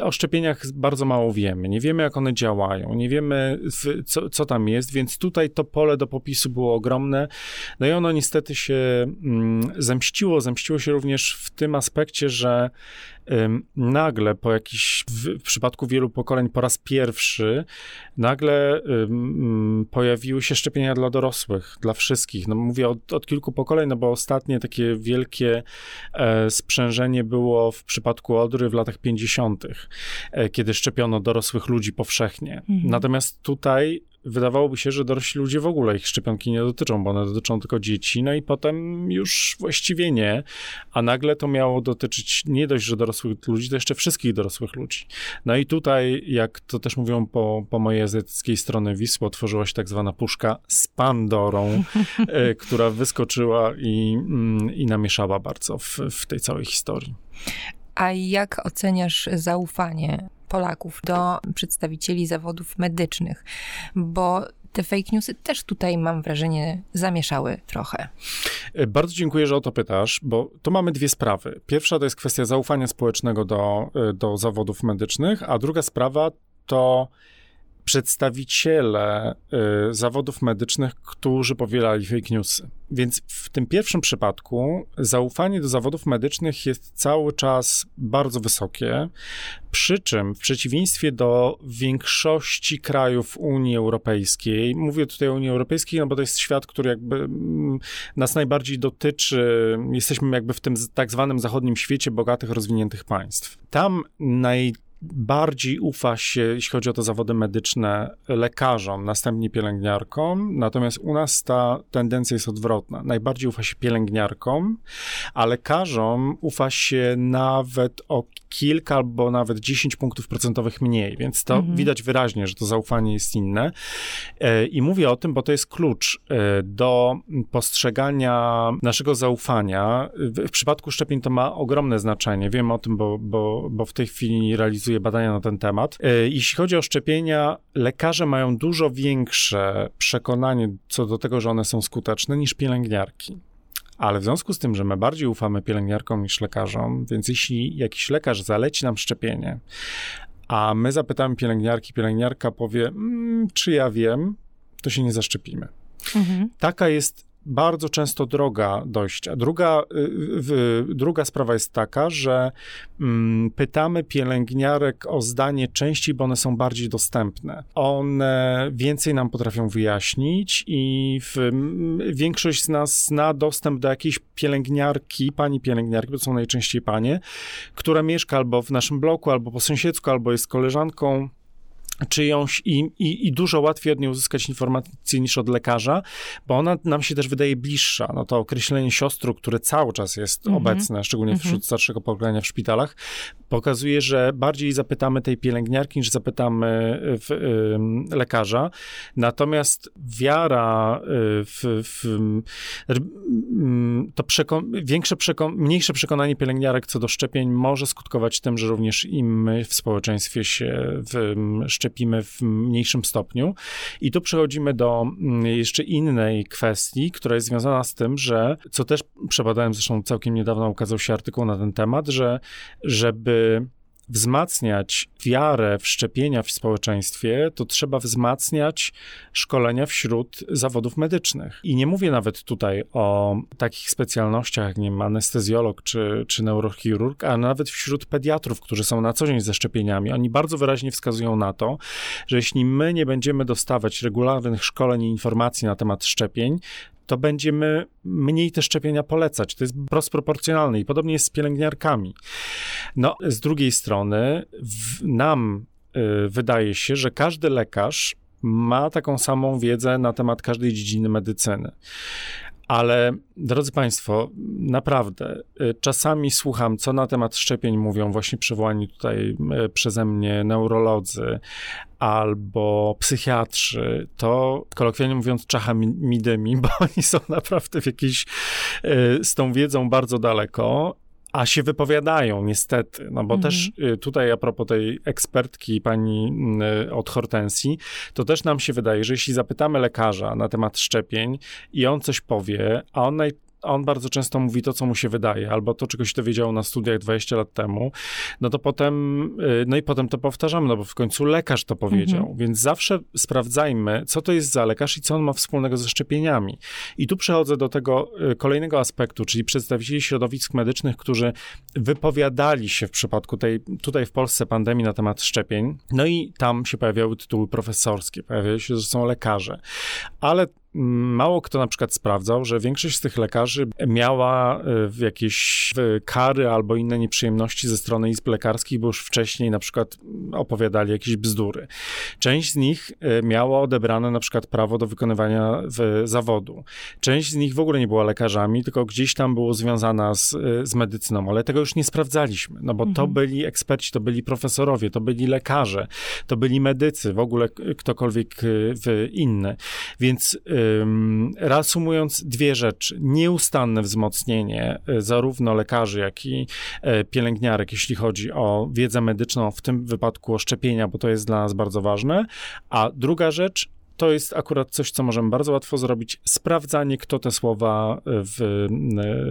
o szczepieniach bardzo mało wiemy, nie wiemy, jak one działają, nie wiemy, co tam jest, więc tutaj to pole do popisu było ogromne. No i ono niestety się zemściło się również w tym aspekcie, że nagle w przypadku wielu pokoleń po raz pierwszy nagle pojawiły się szczepienia dla dorosłych, dla wszystkich. No mówię od kilku pokoleń, no bo ostatnie takie wielkie sprzężenie było w przypadku odry w latach 50., kiedy szczepiono dorosłych ludzi powszechnie. Mhm. Natomiast tutaj wydawałoby się, że dorośli ludzie w ogóle ich szczepionki nie dotyczą, bo one dotyczą tylko dzieci, no i potem już właściwie nie, a nagle to miało dotyczyć nie dość, że dorosłych ludzi, to jeszcze wszystkich dorosłych ludzi. No i tutaj, jak to też mówią po mojej azjatyckiej stronie Wisły, otworzyła się tak zwana puszka z Pandorą, która wyskoczyła i namieszała bardzo w tej całej historii. A jak oceniasz zaufanie Polaków do przedstawicieli zawodów medycznych? Bo te fake newsy też tutaj, mam wrażenie, zamieszały trochę. Bardzo dziękuję, że o to pytasz, bo tu mamy dwie sprawy. Pierwsza to jest kwestia zaufania społecznego do zawodów medycznych, a druga sprawa to przedstawiciele zawodów medycznych, którzy powielali fake newsy. Więc w tym pierwszym przypadku zaufanie do zawodów medycznych jest cały czas bardzo wysokie, przy czym w przeciwieństwie do większości krajów Unii Europejskiej, mówię tutaj o Unii Europejskiej, no bo to jest świat, który jakby nas najbardziej dotyczy, jesteśmy jakby w tym tak zwanym zachodnim świecie bogatych, rozwiniętych państw. Tam bardziej ufa się, jeśli chodzi o te zawody medyczne, lekarzom, następnie pielęgniarkom, natomiast u nas ta tendencja jest odwrotna. Najbardziej ufa się pielęgniarkom, a lekarzom ufa się nawet o kilka albo nawet 10 punktów procentowych mniej, więc to widać wyraźnie, że to zaufanie jest inne. I mówię o tym, bo to jest klucz do postrzegania naszego zaufania. W przypadku szczepień to ma ogromne znaczenie. Wiem o tym, bo w tej chwili realizuję badania na ten temat. Jeśli chodzi o szczepienia, lekarze mają dużo większe przekonanie co do tego, że one są skuteczne, niż pielęgniarki. Ale w związku z tym, że my bardziej ufamy pielęgniarkom niż lekarzom, więc jeśli jakiś lekarz zaleci nam szczepienie, a my zapytamy pielęgniarki, pielęgniarka powie, czy ja wiem, to się nie zaszczepimy. Mhm. Taka jest bardzo często droga dojścia. Druga sprawa jest taka, że pytamy pielęgniarek o zdanie częściej, bo one są bardziej dostępne. One więcej nam potrafią wyjaśnić i większość z nas zna dostęp do jakiejś pielęgniarki, pani pielęgniarki, bo to są najczęściej panie, która mieszka albo w naszym bloku, albo po sąsiedzku, albo jest koleżanką czyjąś i dużo łatwiej od niej uzyskać informacje niż od lekarza, bo ona nam się też wydaje bliższa. No to określenie siostry, które cały czas jest obecne, szczególnie wśród starszego pokolenia w szpitalach, pokazuje, że bardziej zapytamy tej pielęgniarki niż zapytamy lekarza. Natomiast wiara mniejsze przekonanie pielęgniarek co do szczepień może skutkować tym, że również i my w społeczeństwie się szczepimy w mniejszym stopniu. I tu przechodzimy do jeszcze innej kwestii, która jest związana z tym, że, co też przebadałem, zresztą całkiem niedawno ukazał się artykuł na ten temat, że żeby wzmacniać wiarę w szczepienia w społeczeństwie, to trzeba wzmacniać szkolenia wśród zawodów medycznych. I nie mówię nawet tutaj o takich specjalnościach, jak nie wiem, anestezjolog czy neurochirurg, a nawet wśród pediatrów, którzy są na co dzień ze szczepieniami. Oni bardzo wyraźnie wskazują na to, że jeśli my nie będziemy dostawać regularnych szkoleń i informacji na temat szczepień, to będziemy mniej te szczepienia polecać. To jest proporcjonalne i podobnie jest z pielęgniarkami. No, z drugiej strony nam wydaje się, że każdy lekarz ma taką samą wiedzę na temat każdej dziedziny medycyny. Ale, drodzy państwo, naprawdę, czasami słucham, co na temat szczepień mówią właśnie przywołani tutaj przeze mnie neurolodzy albo psychiatrzy. To, kolokwialnie mówiąc, czachami dymi, bo oni są naprawdę w jakiejś, z tą wiedzą bardzo daleko. A się wypowiadają, niestety, no bo też tutaj a propos tej ekspertki pani od Hortensji, to też nam się wydaje, że jeśli zapytamy lekarza na temat szczepień i on coś powie, a on bardzo często mówi to, co mu się wydaje, albo to, czego się dowiedział na studiach 20 lat temu, no to potem, no i potem to powtarzamy, no bo w końcu lekarz to powiedział. Więc zawsze sprawdzajmy, co to jest za lekarz i co on ma wspólnego ze szczepieniami. I tu przechodzę do tego kolejnego aspektu, czyli przedstawicieli środowisk medycznych, którzy wypowiadali się w przypadku tej, tutaj w Polsce, pandemii na temat szczepień. No i tam się pojawiały tytuły profesorskie, pojawiały się, że są lekarze. Ale mało kto na przykład sprawdzał, że większość z tych lekarzy miała jakieś kary albo inne nieprzyjemności ze strony izb lekarskich, bo już wcześniej na przykład opowiadali jakieś bzdury. Część z nich miała odebrane na przykład prawo do wykonywania zawodu. Część z nich w ogóle nie była lekarzami, tylko gdzieś tam było związana z medycyną, ale tego już nie sprawdzaliśmy, no bo to byli eksperci, to byli profesorowie, to byli lekarze, to byli medycy, w ogóle ktokolwiek inny. Więc reasumując dwie rzeczy. Nieustanne wzmocnienie zarówno lekarzy, jak i pielęgniarek, jeśli chodzi o wiedzę medyczną, w tym wypadku o szczepienia, bo to jest dla nas bardzo ważne. A druga rzecz, to jest akurat coś, co możemy bardzo łatwo zrobić, sprawdzanie, kto te słowa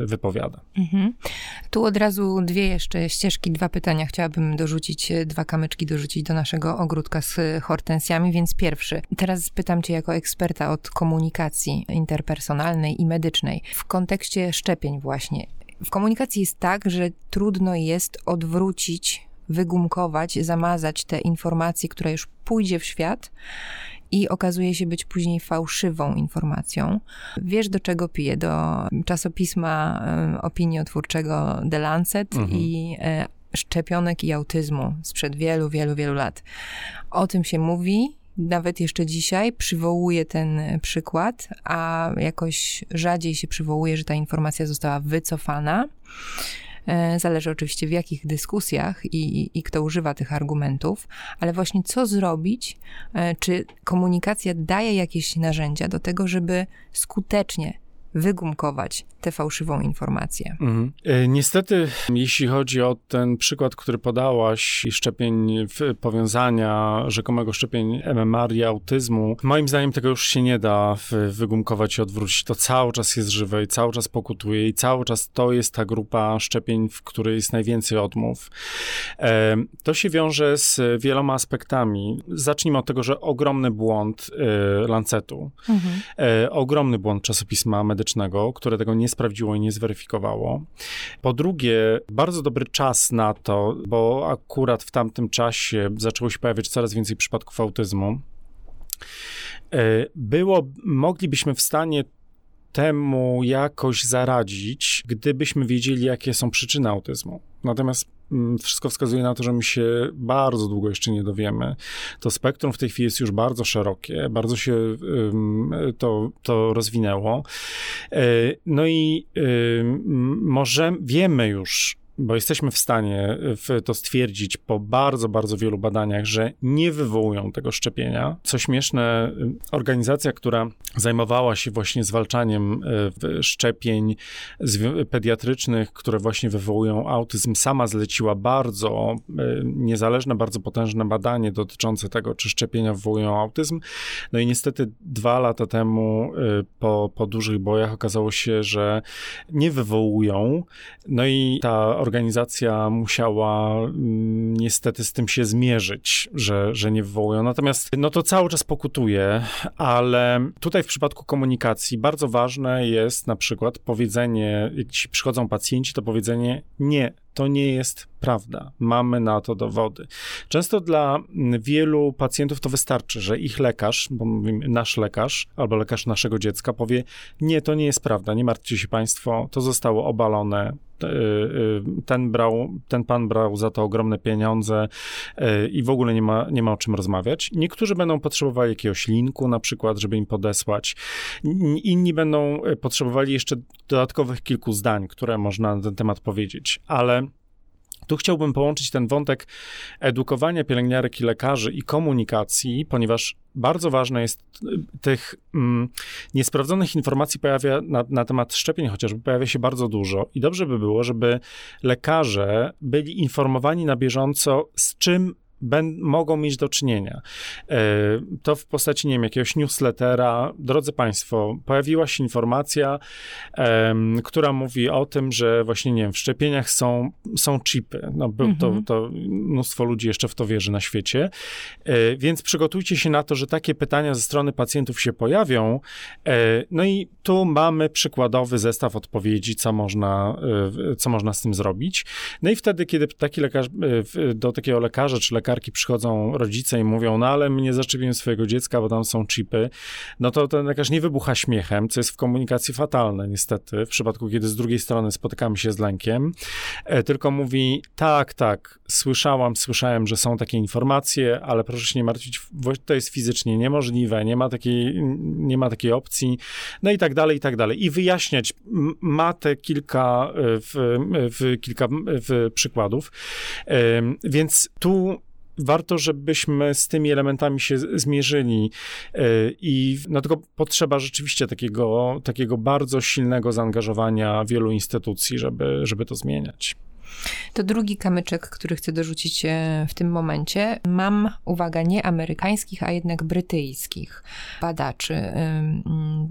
wypowiada. Tu od razu dwie jeszcze ścieżki, dwa pytania. Chciałabym dorzucić, dwa kamyczki dorzucić do naszego ogródka z hortensjami, więc pierwszy. Teraz pytam cię jako eksperta od komunikacji interpersonalnej i medycznej. W kontekście szczepień właśnie. W komunikacji jest tak, że trudno jest odwrócić, wygumkować, zamazać te informacje, która już pójdzie w świat i okazuje się być później fałszywą informacją. Wiesz, do czego piję? Do czasopisma opiniotwórczego The Lancet i szczepionek i autyzmu sprzed wielu, wielu, wielu lat. O tym się mówi, nawet jeszcze dzisiaj przywołuje ten przykład, a jakoś rzadziej się przywołuje, że ta informacja została wycofana. Zależy oczywiście w jakich dyskusjach i kto używa tych argumentów, ale właśnie co zrobić, czy komunikacja daje jakieś narzędzia do tego, żeby skutecznie wygumkować tę fałszywą informację. Mhm. Niestety, jeśli chodzi o ten przykład, który podałaś, i szczepień, powiązania rzekomego szczepień MMR i autyzmu, moim zdaniem tego już się nie da wygumkować i odwrócić. To cały czas jest żywe i cały czas pokutuje i cały czas to jest ta grupa szczepień, w której jest najwięcej odmów. To się wiąże z wieloma aspektami. Zacznijmy od tego, że ogromny błąd Lancetu, mhm. Ogromny błąd czasopisma medycznego, które tego nie sprawdziło i nie zweryfikowało. Po drugie, bardzo dobry czas na to, bo akurat w tamtym czasie zaczęło się pojawiać coraz więcej przypadków autyzmu. Moglibyśmy w stanie temu jakoś zaradzić, gdybyśmy wiedzieli, jakie są przyczyny autyzmu. Natomiast wszystko wskazuje na to, że my się bardzo długo jeszcze nie dowiemy. To spektrum w tej chwili jest już bardzo szerokie, bardzo się to rozwinęło. No i wiemy już, bo jesteśmy w stanie to stwierdzić po bardzo, bardzo wielu badaniach, że nie wywołują tego szczepienia. Co śmieszne, organizacja, która zajmowała się właśnie zwalczaniem szczepień pediatrycznych, które właśnie wywołują autyzm, sama zleciła bardzo niezależne, bardzo potężne badanie dotyczące tego, czy szczepienia wywołują autyzm. No i niestety 2 lata temu po dużych bojach okazało się, że nie wywołują. No i ta organizacja musiała niestety z tym się zmierzyć, że nie wywołują. Natomiast to cały czas pokutuje, ale tutaj w przypadku komunikacji bardzo ważne jest na przykład powiedzenie, jak ci przychodzą pacjenci, to powiedzenie nie. To nie jest prawda. Mamy na to dowody. Często dla wielu pacjentów to wystarczy, że ich lekarz, bo mówimy nasz lekarz albo lekarz naszego dziecka powie, nie, to nie jest prawda, nie martwcie się państwo, to zostało obalone, ten pan brał za to ogromne pieniądze i w ogóle nie ma o czym rozmawiać. Niektórzy będą potrzebowali jakiegoś linku na przykład, żeby im podesłać. Inni będą potrzebowali jeszcze dodatkowych kilku zdań, które można na ten temat powiedzieć, ale tu chciałbym połączyć ten wątek edukowania pielęgniarek i lekarzy i komunikacji, ponieważ bardzo ważne jest tych niesprawdzonych informacji pojawia na temat szczepień, chociażby pojawia się bardzo dużo i dobrze by było, żeby lekarze byli informowani na bieżąco, z czym mogą mieć do czynienia. To w postaci, nie wiem, jakiegoś newslettera. Drodzy państwo, pojawiła się informacja, która mówi o tym, że właśnie, nie wiem, w szczepieniach są chipy. To mnóstwo ludzi jeszcze w to wierzy na świecie. Więc przygotujcie się na to, że takie pytania ze strony pacjentów się pojawią. No i tu mamy przykładowy zestaw odpowiedzi, co można z tym zrobić. No i wtedy, kiedy taki lekarz, do takiego lekarza czy lekarza przychodzą rodzice i mówią, no ale my nie zaszczepimy swojego dziecka, bo tam są chipy, no to ten lekarz nie wybucha śmiechem, co jest w komunikacji fatalne niestety, w przypadku, kiedy z drugiej strony spotykamy się z lękiem, tylko mówi, tak, słyszałem, że są takie informacje, ale proszę się nie martwić, to jest fizycznie niemożliwe, nie ma takiej opcji, no i tak dalej, i tak dalej. I wyjaśniać ma te kilka przykładów, więc tu warto, żebyśmy z tymi elementami się zmierzyli i tylko potrzeba rzeczywiście takiego bardzo silnego zaangażowania wielu instytucji, żeby to zmieniać. To drugi kamyczek, który chcę dorzucić w tym momencie. Mam, uwaga, nie amerykańskich, a jednak brytyjskich badaczy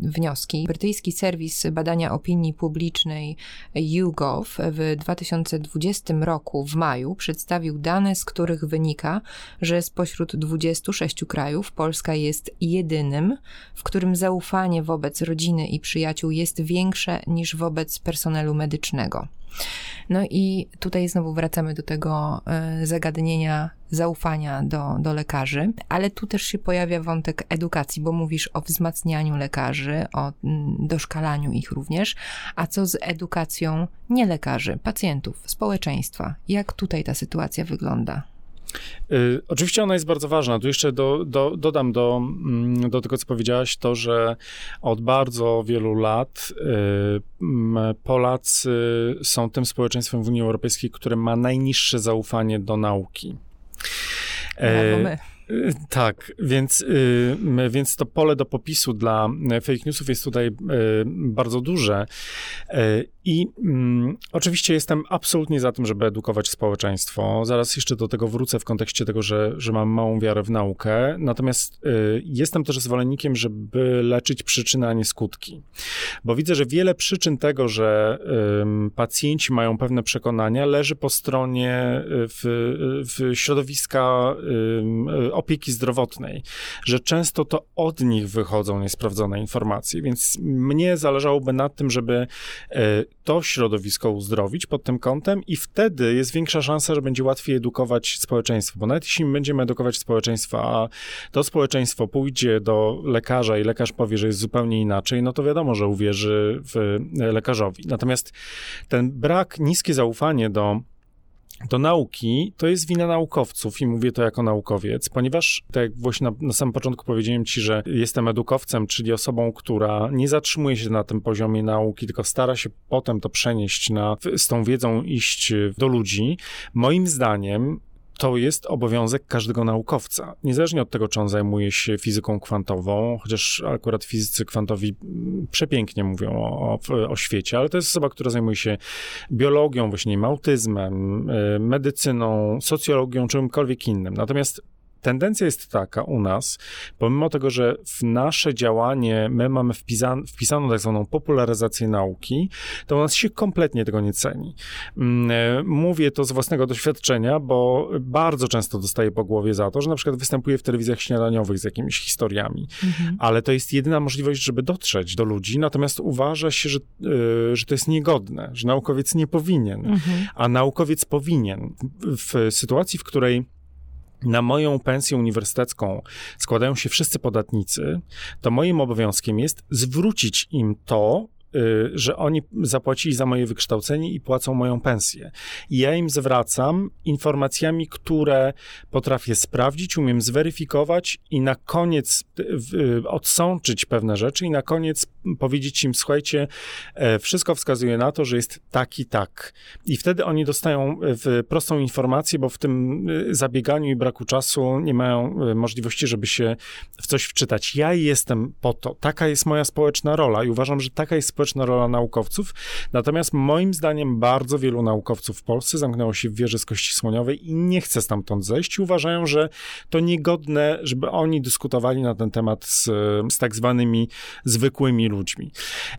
wnioski. Brytyjski serwis badania opinii publicznej YouGov w 2020 roku w maju przedstawił dane, z których wynika, że spośród 26 krajów Polska jest jedynym, w którym zaufanie wobec rodziny i przyjaciół jest większe niż wobec personelu medycznego. No i tutaj znowu wracamy do tego zagadnienia zaufania do lekarzy, ale tu też się pojawia wątek edukacji, bo mówisz o wzmacnianiu lekarzy, o doszkalaniu ich również, a co z edukacją nie lekarzy, pacjentów, społeczeństwa? Jak tutaj ta sytuacja wygląda? Oczywiście ona jest bardzo ważna. Tu jeszcze dodam do tego, co powiedziałaś, to, że od bardzo wielu lat Polacy są tym społeczeństwem w Unii Europejskiej, które ma najniższe zaufanie do nauki. Albo my. Tak, więc to pole do popisu dla fake newsów jest tutaj bardzo duże i oczywiście jestem absolutnie za tym, żeby edukować społeczeństwo. Zaraz jeszcze do tego wrócę w kontekście tego, że mam małą wiarę w naukę, natomiast jestem też zwolennikiem, żeby leczyć przyczyny, a nie skutki, bo widzę, że wiele przyczyn tego, że pacjenci mają pewne przekonania, leży po stronie w środowiska opieki zdrowotnej, że często to od nich wychodzą niesprawdzone informacje, więc mnie zależałoby na tym, żeby to środowisko uzdrowić pod tym kątem i wtedy jest większa szansa, że będzie łatwiej edukować społeczeństwo, bo nawet jeśli będziemy edukować społeczeństwo, a to społeczeństwo pójdzie do lekarza i lekarz powie, że jest zupełnie inaczej, no to wiadomo, że uwierzy lekarzowi. Natomiast ten brak, niskie zaufanie do nauki, to jest wina naukowców i mówię to jako naukowiec, ponieważ tak jak właśnie na samym początku powiedziałem ci, że jestem edukowcem, czyli osobą, która nie zatrzymuje się na tym poziomie nauki, tylko stara się potem to przenieść z tą wiedzą iść do ludzi. Moim zdaniem to jest obowiązek każdego naukowca. Niezależnie od tego, czy on zajmuje się fizyką kwantową, chociaż akurat fizycy kwantowi przepięknie mówią o świecie, ale to jest osoba, która zajmuje się biologią, właśnie autyzmem, medycyną, socjologią, czymkolwiek innym. Natomiast tendencja jest taka u nas, pomimo tego, że w nasze działanie my mamy wpisaną tak zwaną popularyzację nauki, to u nas się kompletnie tego nie ceni. Mówię to z własnego doświadczenia, bo bardzo często dostaję po głowie za to, że na przykład występuję w telewizjach śniadaniowych z jakimiś historiami, ale to jest jedyna możliwość, żeby dotrzeć do ludzi, natomiast uważa się, że to jest niegodne, że naukowiec nie powinien, a naukowiec powinien. W sytuacji, w której na moją pensję uniwersytecką składają się wszyscy podatnicy, to moim obowiązkiem jest zwrócić im to, że oni zapłacili za moje wykształcenie i płacą moją pensję. I ja im zwracam informacjami, które potrafię sprawdzić, umiem zweryfikować i na koniec odsączyć pewne rzeczy i na koniec powiedzieć im, słuchajcie, wszystko wskazuje na to, że jest tak i tak. I wtedy oni dostają prostą informację, bo w tym zabieganiu i braku czasu nie mają możliwości, żeby się w coś wczytać. Ja jestem po to. Taka jest moja społeczna rola i uważam, że taka jest społeczna rola naukowców. Natomiast moim zdaniem bardzo wielu naukowców w Polsce zamknęło się w wieży z kości słoniowej i nie chce stamtąd zejść i uważają, że to niegodne, żeby oni dyskutowali na ten temat z tak zwanymi zwykłymi ludźmi.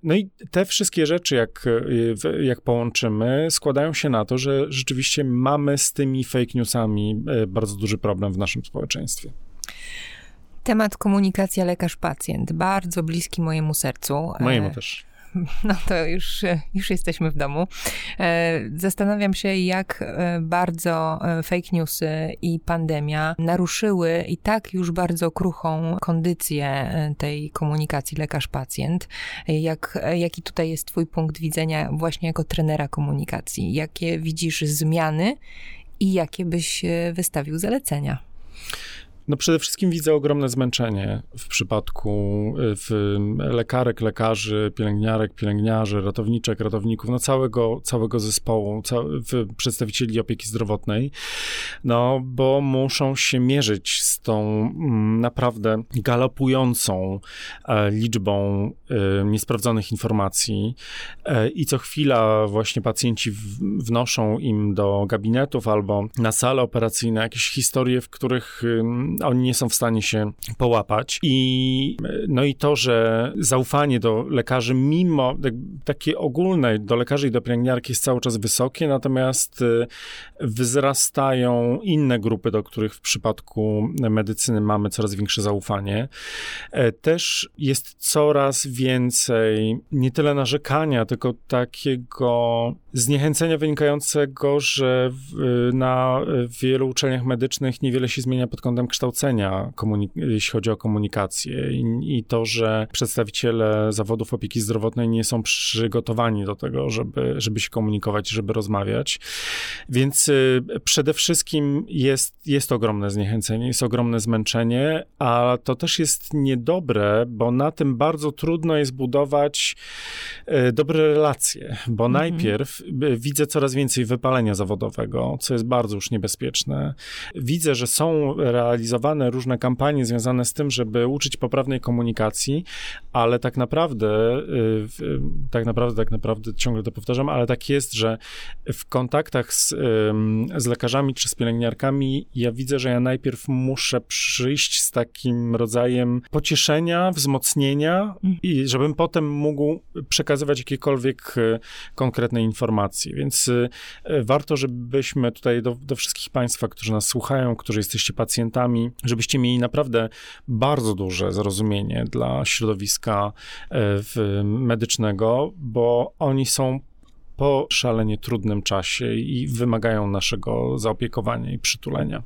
No i te wszystkie rzeczy, jak połączymy, składają się na to, że rzeczywiście mamy z tymi fake newsami bardzo duży problem w naszym społeczeństwie. Temat komunikacja lekarz-pacjent, bardzo bliski mojemu sercu. Mojemu też. No to już jesteśmy w domu. Zastanawiam się, jak bardzo fake newsy i pandemia naruszyły i tak już bardzo kruchą kondycję tej komunikacji lekarz-pacjent. Jaki tutaj jest twój punkt widzenia właśnie jako trenera komunikacji? Jakie widzisz zmiany i jakie byś wystawił zalecenia? No przede wszystkim widzę ogromne zmęczenie w przypadku lekarek, lekarzy, pielęgniarek, pielęgniarzy, ratowniczek, ratowników, no całego zespołu, przedstawicieli opieki zdrowotnej, no bo muszą się mierzyć z tą naprawdę galopującą liczbą niesprawdzonych informacji i co chwila właśnie pacjenci wnoszą im do gabinetów albo na sale operacyjne jakieś historie, w których oni nie są w stanie się połapać. No i to, że zaufanie do lekarzy, mimo takie ogólne do lekarzy i do pielęgniarki jest cały czas wysokie, natomiast wzrastają inne grupy, do których w przypadku medycyny mamy coraz większe zaufanie. Też jest coraz więcej nie tyle narzekania, tylko takiego zniechęcenia wynikającego, że na wielu uczelniach medycznych niewiele się zmienia pod kątem kształcenia, jeśli chodzi o komunikację i to, że przedstawiciele zawodów opieki zdrowotnej nie są przygotowani do tego, żeby się komunikować, żeby rozmawiać. Więc przede wszystkim jest ogromne zniechęcenie, jest ogromne zmęczenie, a to też jest niedobre, bo na tym bardzo trudno jest budować dobre relacje, bo najpierw widzę coraz więcej wypalenia zawodowego, co jest bardzo już niebezpieczne. Widzę, że są realizowane różne kampanie związane z tym, żeby uczyć poprawnej komunikacji, ale tak naprawdę ciągle to powtarzam, ale tak jest, że w kontaktach z lekarzami czy z pielęgniarkami ja widzę, że ja najpierw muszę przyjść z takim rodzajem pocieszenia, wzmocnienia i żebym potem mógł przekazywać jakiekolwiek konkretne informacje. Więc warto, żebyśmy tutaj do wszystkich Państwa, którzy nas słuchają, którzy jesteście pacjentami, żebyście mieli naprawdę bardzo duże zrozumienie dla środowiska medycznego, bo oni są po szalenie trudnym czasie i wymagają naszego zaopiekowania i przytulenia.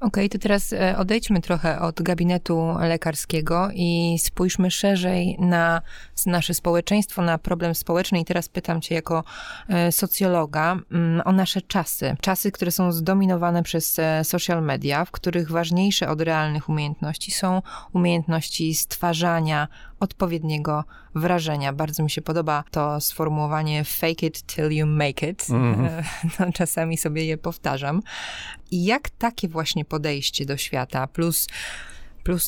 Okej, to teraz odejdźmy trochę od gabinetu lekarskiego i spójrzmy szerzej na nasze społeczeństwo, na problem społeczny. I teraz pytam cię jako socjologa o nasze czasy. Czasy, które są zdominowane przez social media, w których ważniejsze od realnych umiejętności są umiejętności stwarzania odpowiedniego wrażenia. Bardzo mi się podoba to sformułowanie fake it till you make it. No, czasami sobie je powtarzam. I jak takie właśnie podejście do świata, plus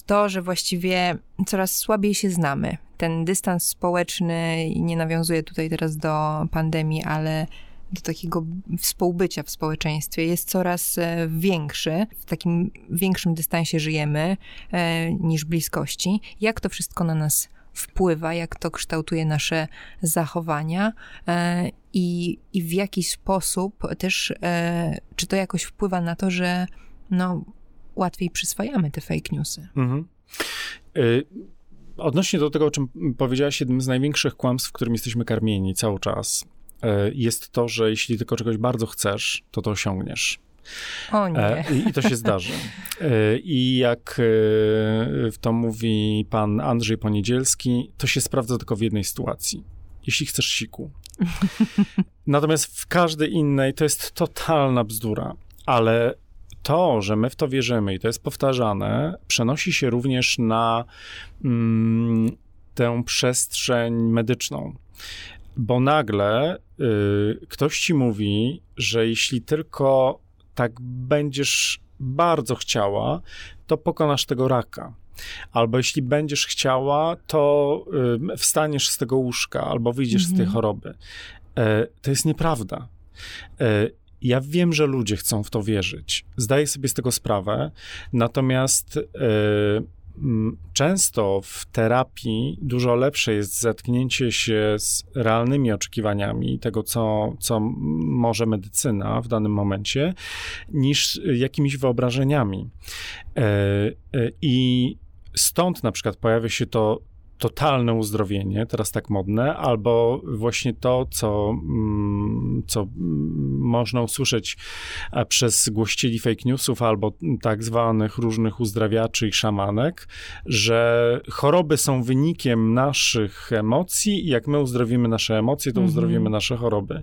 to, że właściwie coraz słabiej się znamy. Ten dystans społeczny, nie nawiązuję tutaj teraz do pandemii, ale do takiego współbycia w społeczeństwie jest coraz większy. W takim większym dystansie żyjemy niż bliskości. Jak to wszystko na nas wpływa, jak to kształtuje nasze zachowania i w jaki sposób też, czy to jakoś wpływa na to, że no, łatwiej przyswajamy te fake newsy. Odnośnie do tego, o czym powiedziałaś, jednym z największych kłamstw, którym jesteśmy karmieni cały czas, jest to, że jeśli tylko czegoś bardzo chcesz, to to osiągniesz. O nie. I to się zdarzy. I jak to mówi pan Andrzej Poniedzielski, to się sprawdza tylko w jednej sytuacji. Jeśli chcesz siku. Natomiast w każdej innej to jest totalna bzdura, ale to, że my w to wierzymy i to jest powtarzane, przenosi się również na tę przestrzeń medyczną. Bo nagle ktoś ci mówi, że jeśli tylko tak będziesz bardzo chciała, to pokonasz tego raka. Albo jeśli będziesz chciała, to wstaniesz z tego łóżka, albo wyjdziesz z tej choroby. To jest nieprawda. Ja wiem, że ludzie chcą w to wierzyć. Zdaję sobie z tego sprawę. Natomiast często w terapii dużo lepsze jest zetknięcie się z realnymi oczekiwaniami tego, co może medycyna w danym momencie, niż jakimiś wyobrażeniami. I stąd na przykład pojawia się to totalne uzdrowienie, teraz tak modne, albo właśnie to, co można usłyszeć przez głościli fake newsów, albo tak zwanych różnych uzdrawiaczy i szamanek, że choroby są wynikiem naszych emocji i jak my uzdrowimy nasze emocje, to uzdrowimy nasze choroby.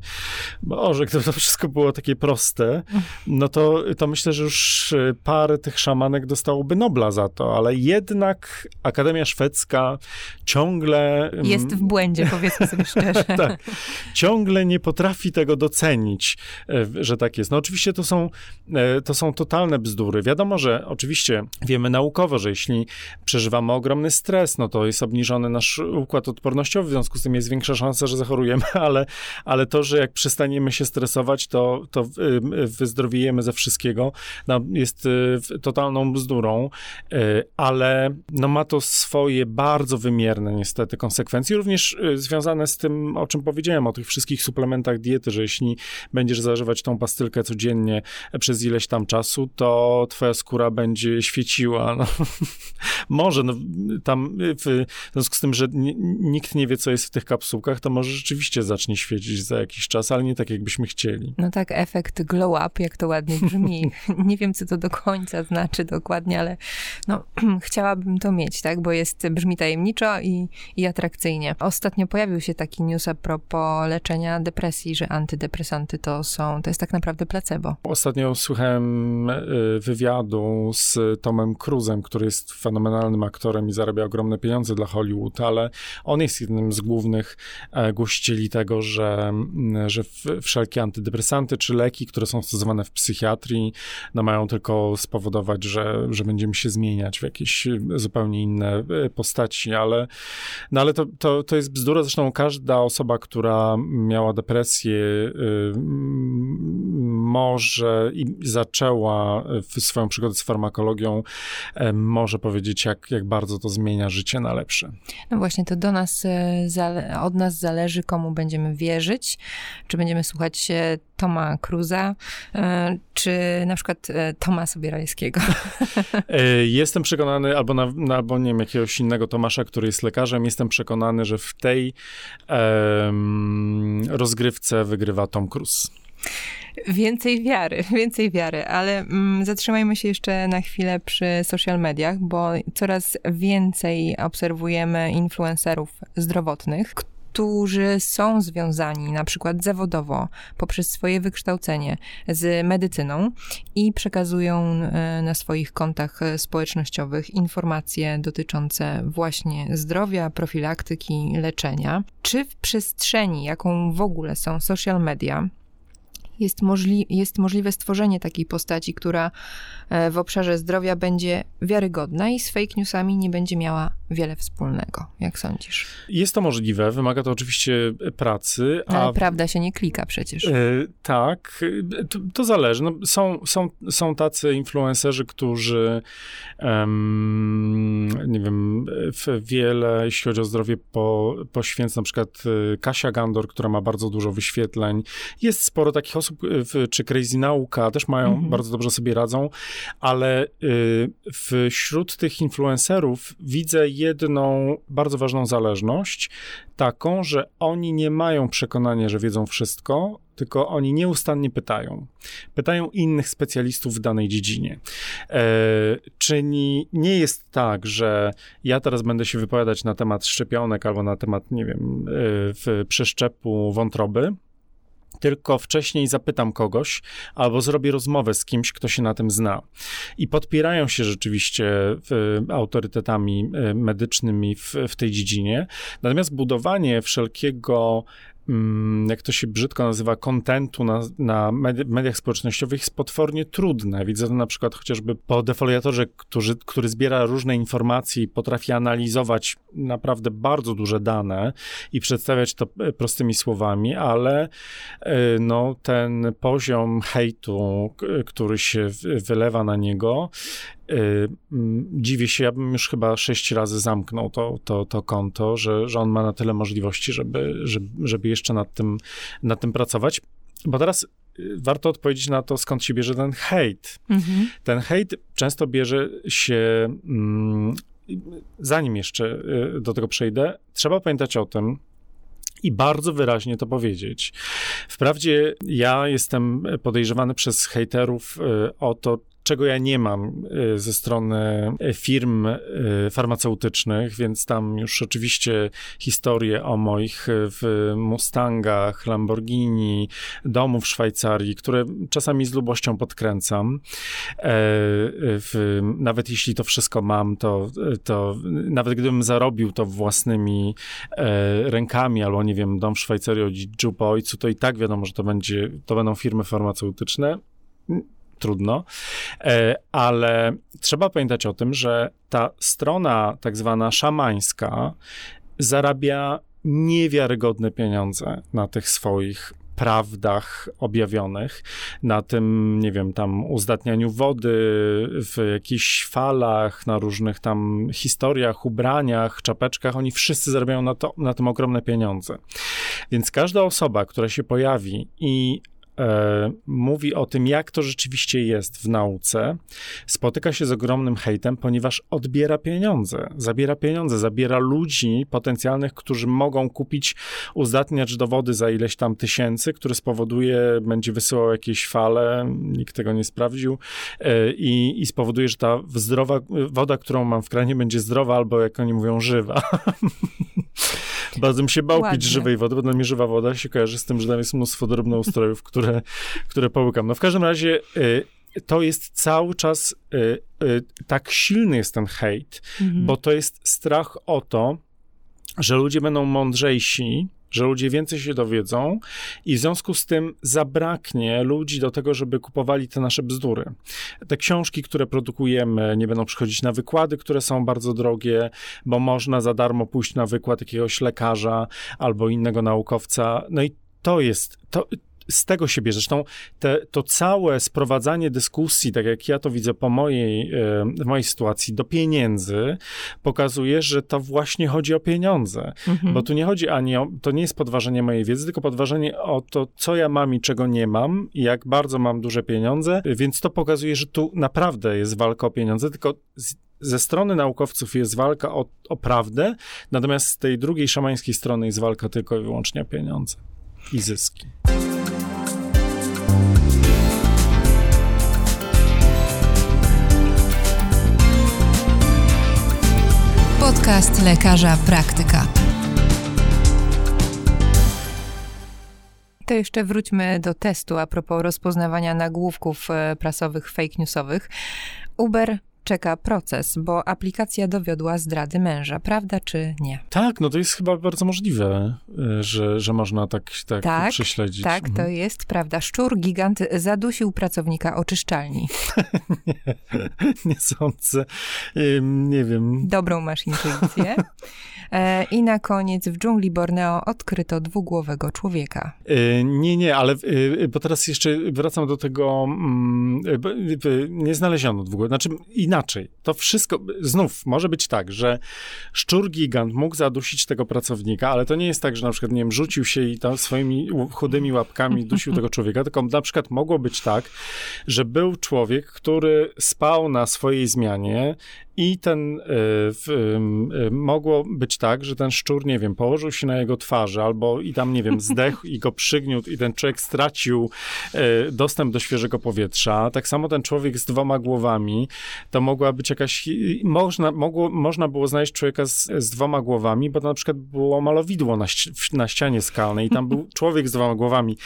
Boże, gdyby to wszystko było takie proste, no to myślę, że już parę tych szamanek dostałoby Nobla za to, ale jednak Akademia Szwedzka ciągle jest w błędzie, powiedzmy sobie szczerze. Tak. Ciągle nie potrafi tego docenić, że tak jest. No oczywiście to są totalne bzdury. Wiadomo, że oczywiście wiemy naukowo, że jeśli przeżywamy ogromny stres, no to jest obniżony nasz układ odpornościowy, w związku z tym jest większa szansa, że zachorujemy, ale to, że jak przestaniemy się stresować, to wyzdrowiejemy ze wszystkiego, no, jest totalną bzdurą, ale no, ma to swoje bardzo wymierne niestety konsekwencje, również związane z tym, o czym powiedziałem, o tych wszystkich suplementach diety, że jeśli będziesz zażywać tą pastylkę codziennie przez ileś tam czasu, to twoja skóra będzie świeciła. No, może, no, tam w związku z tym, że nikt nie wie, co jest w tych kapsułkach, to może rzeczywiście zacznie świecić za jakiś czas, ale nie tak, jakbyśmy chcieli. No tak, efekt glow up, jak to ładnie brzmi. Nie wiem, co to do końca znaczy dokładnie, ale no, chciałabym to mieć, tak, bo brzmi tajemniczo i atrakcyjnie. Ostatnio pojawił się taki news a propos leczenia depresji, że antydepresanty to jest tak naprawdę placebo. Ostatnio słuchałem wywiadu z Tomem Cruzem, który jest fenomenalnym profesjonalnym aktorem i zarabia ogromne pieniądze dla Hollywood, ale on jest jednym z głównych głosicieli tego, że wszelkie antydepresanty czy leki, które są stosowane w psychiatrii, no mają tylko spowodować, że będziemy się zmieniać w jakieś zupełnie inne postaci, ale to jest bzdura. Zresztą każda osoba, która miała depresję, może i zaczęła swoją przygodę z farmakologią, może powiedzieć, jak bardzo to zmienia życie na lepsze. No właśnie, to do nas, od nas zależy, komu będziemy wierzyć, czy będziemy słuchać Toma Cruza, czy na przykład Toma Sobierajskiego. Jestem przekonany, albo nie wiem, jakiegoś innego Tomasza, który jest lekarzem, jestem przekonany, że w tej rozgrywce wygrywa Tom Cruise. Więcej wiary, ale zatrzymajmy się jeszcze na chwilę przy social mediach, bo coraz więcej obserwujemy influencerów zdrowotnych, którzy są związani na przykład zawodowo poprzez swoje wykształcenie z medycyną i przekazują na swoich kontach społecznościowych informacje dotyczące właśnie zdrowia, profilaktyki, leczenia. Czy w przestrzeni, jaką w ogóle są social media, jest możliwe stworzenie takiej postaci, która w obszarze zdrowia będzie wiarygodna i z fake newsami nie będzie miała wiele wspólnego, jak sądzisz? Jest to możliwe, wymaga to oczywiście pracy. Ale prawda się nie klika przecież. Tak, to zależy. No, są tacy influencerzy, którzy nie wiem, wiele, jeśli chodzi o zdrowie, poświęca, na przykład Kasia Gandor, która ma bardzo dużo wyświetleń. Jest sporo takich osób, czy Crazy Nauka też mają, bardzo dobrze sobie radzą, ale wśród tych influencerów widzę jedną bardzo ważną zależność, taką, że oni nie mają przekonania, że wiedzą wszystko, tylko oni nieustannie pytają innych specjalistów w danej dziedzinie. Czyli nie jest tak, że ja teraz będę się wypowiadać na temat szczepionek albo na temat, nie wiem, przeszczepu wątroby, tylko wcześniej zapytam kogoś albo zrobię rozmowę z kimś, kto się na tym zna. I podpierają się rzeczywiście autorytetami medycznymi w tej dziedzinie. Natomiast budowanie wszelkiego, jak to się brzydko nazywa, kontentu na mediach społecznościowych jest potwornie trudne. Widzę to na przykład chociażby po defoliatorze, który zbiera różne informacje i potrafi analizować naprawdę bardzo duże dane i przedstawiać to prostymi słowami, ale no, ten poziom hejtu, który się wylewa na niego, dziwię się, ja bym już chyba 6 razy zamknął to konto, że on ma na tyle możliwości, żeby jeszcze nad tym pracować. Bo teraz warto odpowiedzieć na to, skąd się bierze ten hejt. Mhm. Ten hejt często bierze się, zanim jeszcze do tego przejdę, trzeba pamiętać o tym, i bardzo wyraźnie to powiedzieć. Wprawdzie ja jestem podejrzewany przez hejterów o to, czego ja nie mam ze strony firm farmaceutycznych, więc tam już oczywiście historie o moich Mustangach, Lamborghini, domu w Szwajcarii, które czasami z lubością podkręcam. Nawet jeśli to wszystko mam, to nawet gdybym zarobił to własnymi rękami, albo nie wiem, dom w Szwajcarii odziedziczył po ojcu, to i tak wiadomo, że to będą firmy farmaceutyczne. Trudno, ale trzeba pamiętać o tym, że ta strona tak zwana szamańska zarabia niewiarygodne pieniądze na tych swoich prawdach objawionych, na tym, nie wiem, tam uzdatnianiu wody, w jakichś falach, na różnych tam historiach, ubraniach, czapeczkach, oni wszyscy zarabiają na tym ogromne pieniądze. Więc każda osoba, która się pojawi i mówi o tym, jak to rzeczywiście jest w nauce, spotyka się z ogromnym hejtem, ponieważ odbiera pieniądze, zabiera ludzi potencjalnych, którzy mogą kupić uzdatniacz do wody za ileś tam tysięcy, który spowoduje, będzie wysyłał jakieś fale, nikt tego nie sprawdził i spowoduje, że ta zdrowa woda, którą mam w kranie, będzie zdrowa albo, jak oni mówią, żywa. Bardzo bym się bał pić żywej wody, bo dla mnie żywa woda się kojarzy z tym, że tam jest mnóstwo drobnoustrojów, które połykam. No w każdym razie to jest cały czas, tak silny jest ten hejt, bo to jest strach o to, że ludzie będą mądrzejsi, że ludzie więcej się dowiedzą i w związku z tym zabraknie ludzi do tego, żeby kupowali te nasze bzdury. Te książki, które produkujemy, nie będą przychodzić na wykłady, które są bardzo drogie, bo można za darmo pójść na wykład jakiegoś lekarza albo innego naukowca. No i to jest... Z tego się bierze. Zresztą to całe sprowadzanie dyskusji, tak jak ja to widzę w mojej sytuacji, do pieniędzy, pokazuje, że to właśnie chodzi o pieniądze. Mhm. Bo tu nie chodzi ani o... To nie jest podważenie mojej wiedzy, tylko podważenie o to, co ja mam i czego nie mam, i jak bardzo mam duże pieniądze. Więc to pokazuje, że tu naprawdę jest walka o pieniądze, tylko ze strony naukowców jest walka o prawdę, natomiast z tej drugiej, szamańskiej strony jest walka tylko i wyłącznie o pieniądze i zyski. Podcast Lekarza Praktyka. To jeszcze wróćmy do testu a propos rozpoznawania nagłówków prasowych, fake newsowych. Uber czeka proces, bo aplikacja dowiodła zdrady męża. Prawda czy nie? Tak, no to jest chyba bardzo możliwe, że można tak prześledzić. Tak, to jest prawda. Szczur gigant zadusił pracownika oczyszczalni. nie sądzę. Nie wiem. Dobrą masz intuicję. I na koniec w dżungli Borneo odkryto dwugłowego człowieka. Ale bo teraz jeszcze wracam do tego, nie znaleziono dwugłowego, znaczy inaczej. To wszystko, znów może być tak, że szczur gigant mógł zadusić tego pracownika, ale to nie jest tak, że na przykład, nie wiem, rzucił się i tam swoimi chudymi łapkami dusił tego człowieka, tylko na przykład mogło być tak, że był człowiek, który spał na swojej zmianie i mogło być tak, że ten szczur, nie wiem, położył się na jego twarzy albo i tam, nie wiem, zdechł i go przygniótł i ten człowiek stracił dostęp do świeżego powietrza. Tak samo ten człowiek z dwoma głowami, to mogła być jakaś... Można było znaleźć człowieka z dwoma głowami, bo to na przykład było malowidło na ścianie skalnej i tam był człowiek z dwoma głowami.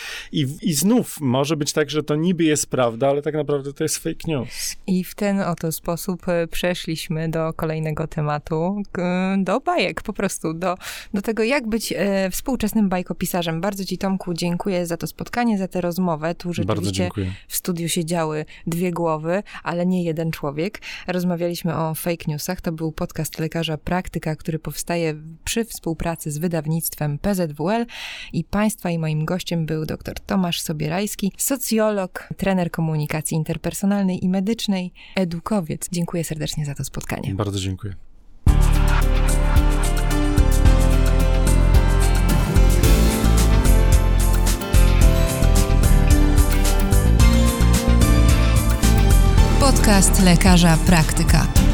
I znów może być tak, że to niby jest prawda, ale tak naprawdę to jest fake news. I w ten oto sposób przeszliśmy do kolejnego tematu, do bajek, po prostu do tego, jak być współczesnym bajkopisarzem. Bardzo ci, Tomku, dziękuję za to spotkanie, za tę rozmowę. Tu rzeczywiście w studiu siedziały dwie głowy, ale nie jeden człowiek. Rozmawialiśmy o fake newsach. To był podcast Lekarza Praktyka, który powstaje przy współpracy z wydawnictwem PZWL i państwa i moim gościem był dr Tomasz Sobierajski, socjolog, trener komunikacji interpersonalnej i medycznej, edukowiec. Dziękuję serdecznie za to spotkanie. Bardzo dziękuję. Podcast Lekarza Praktyka.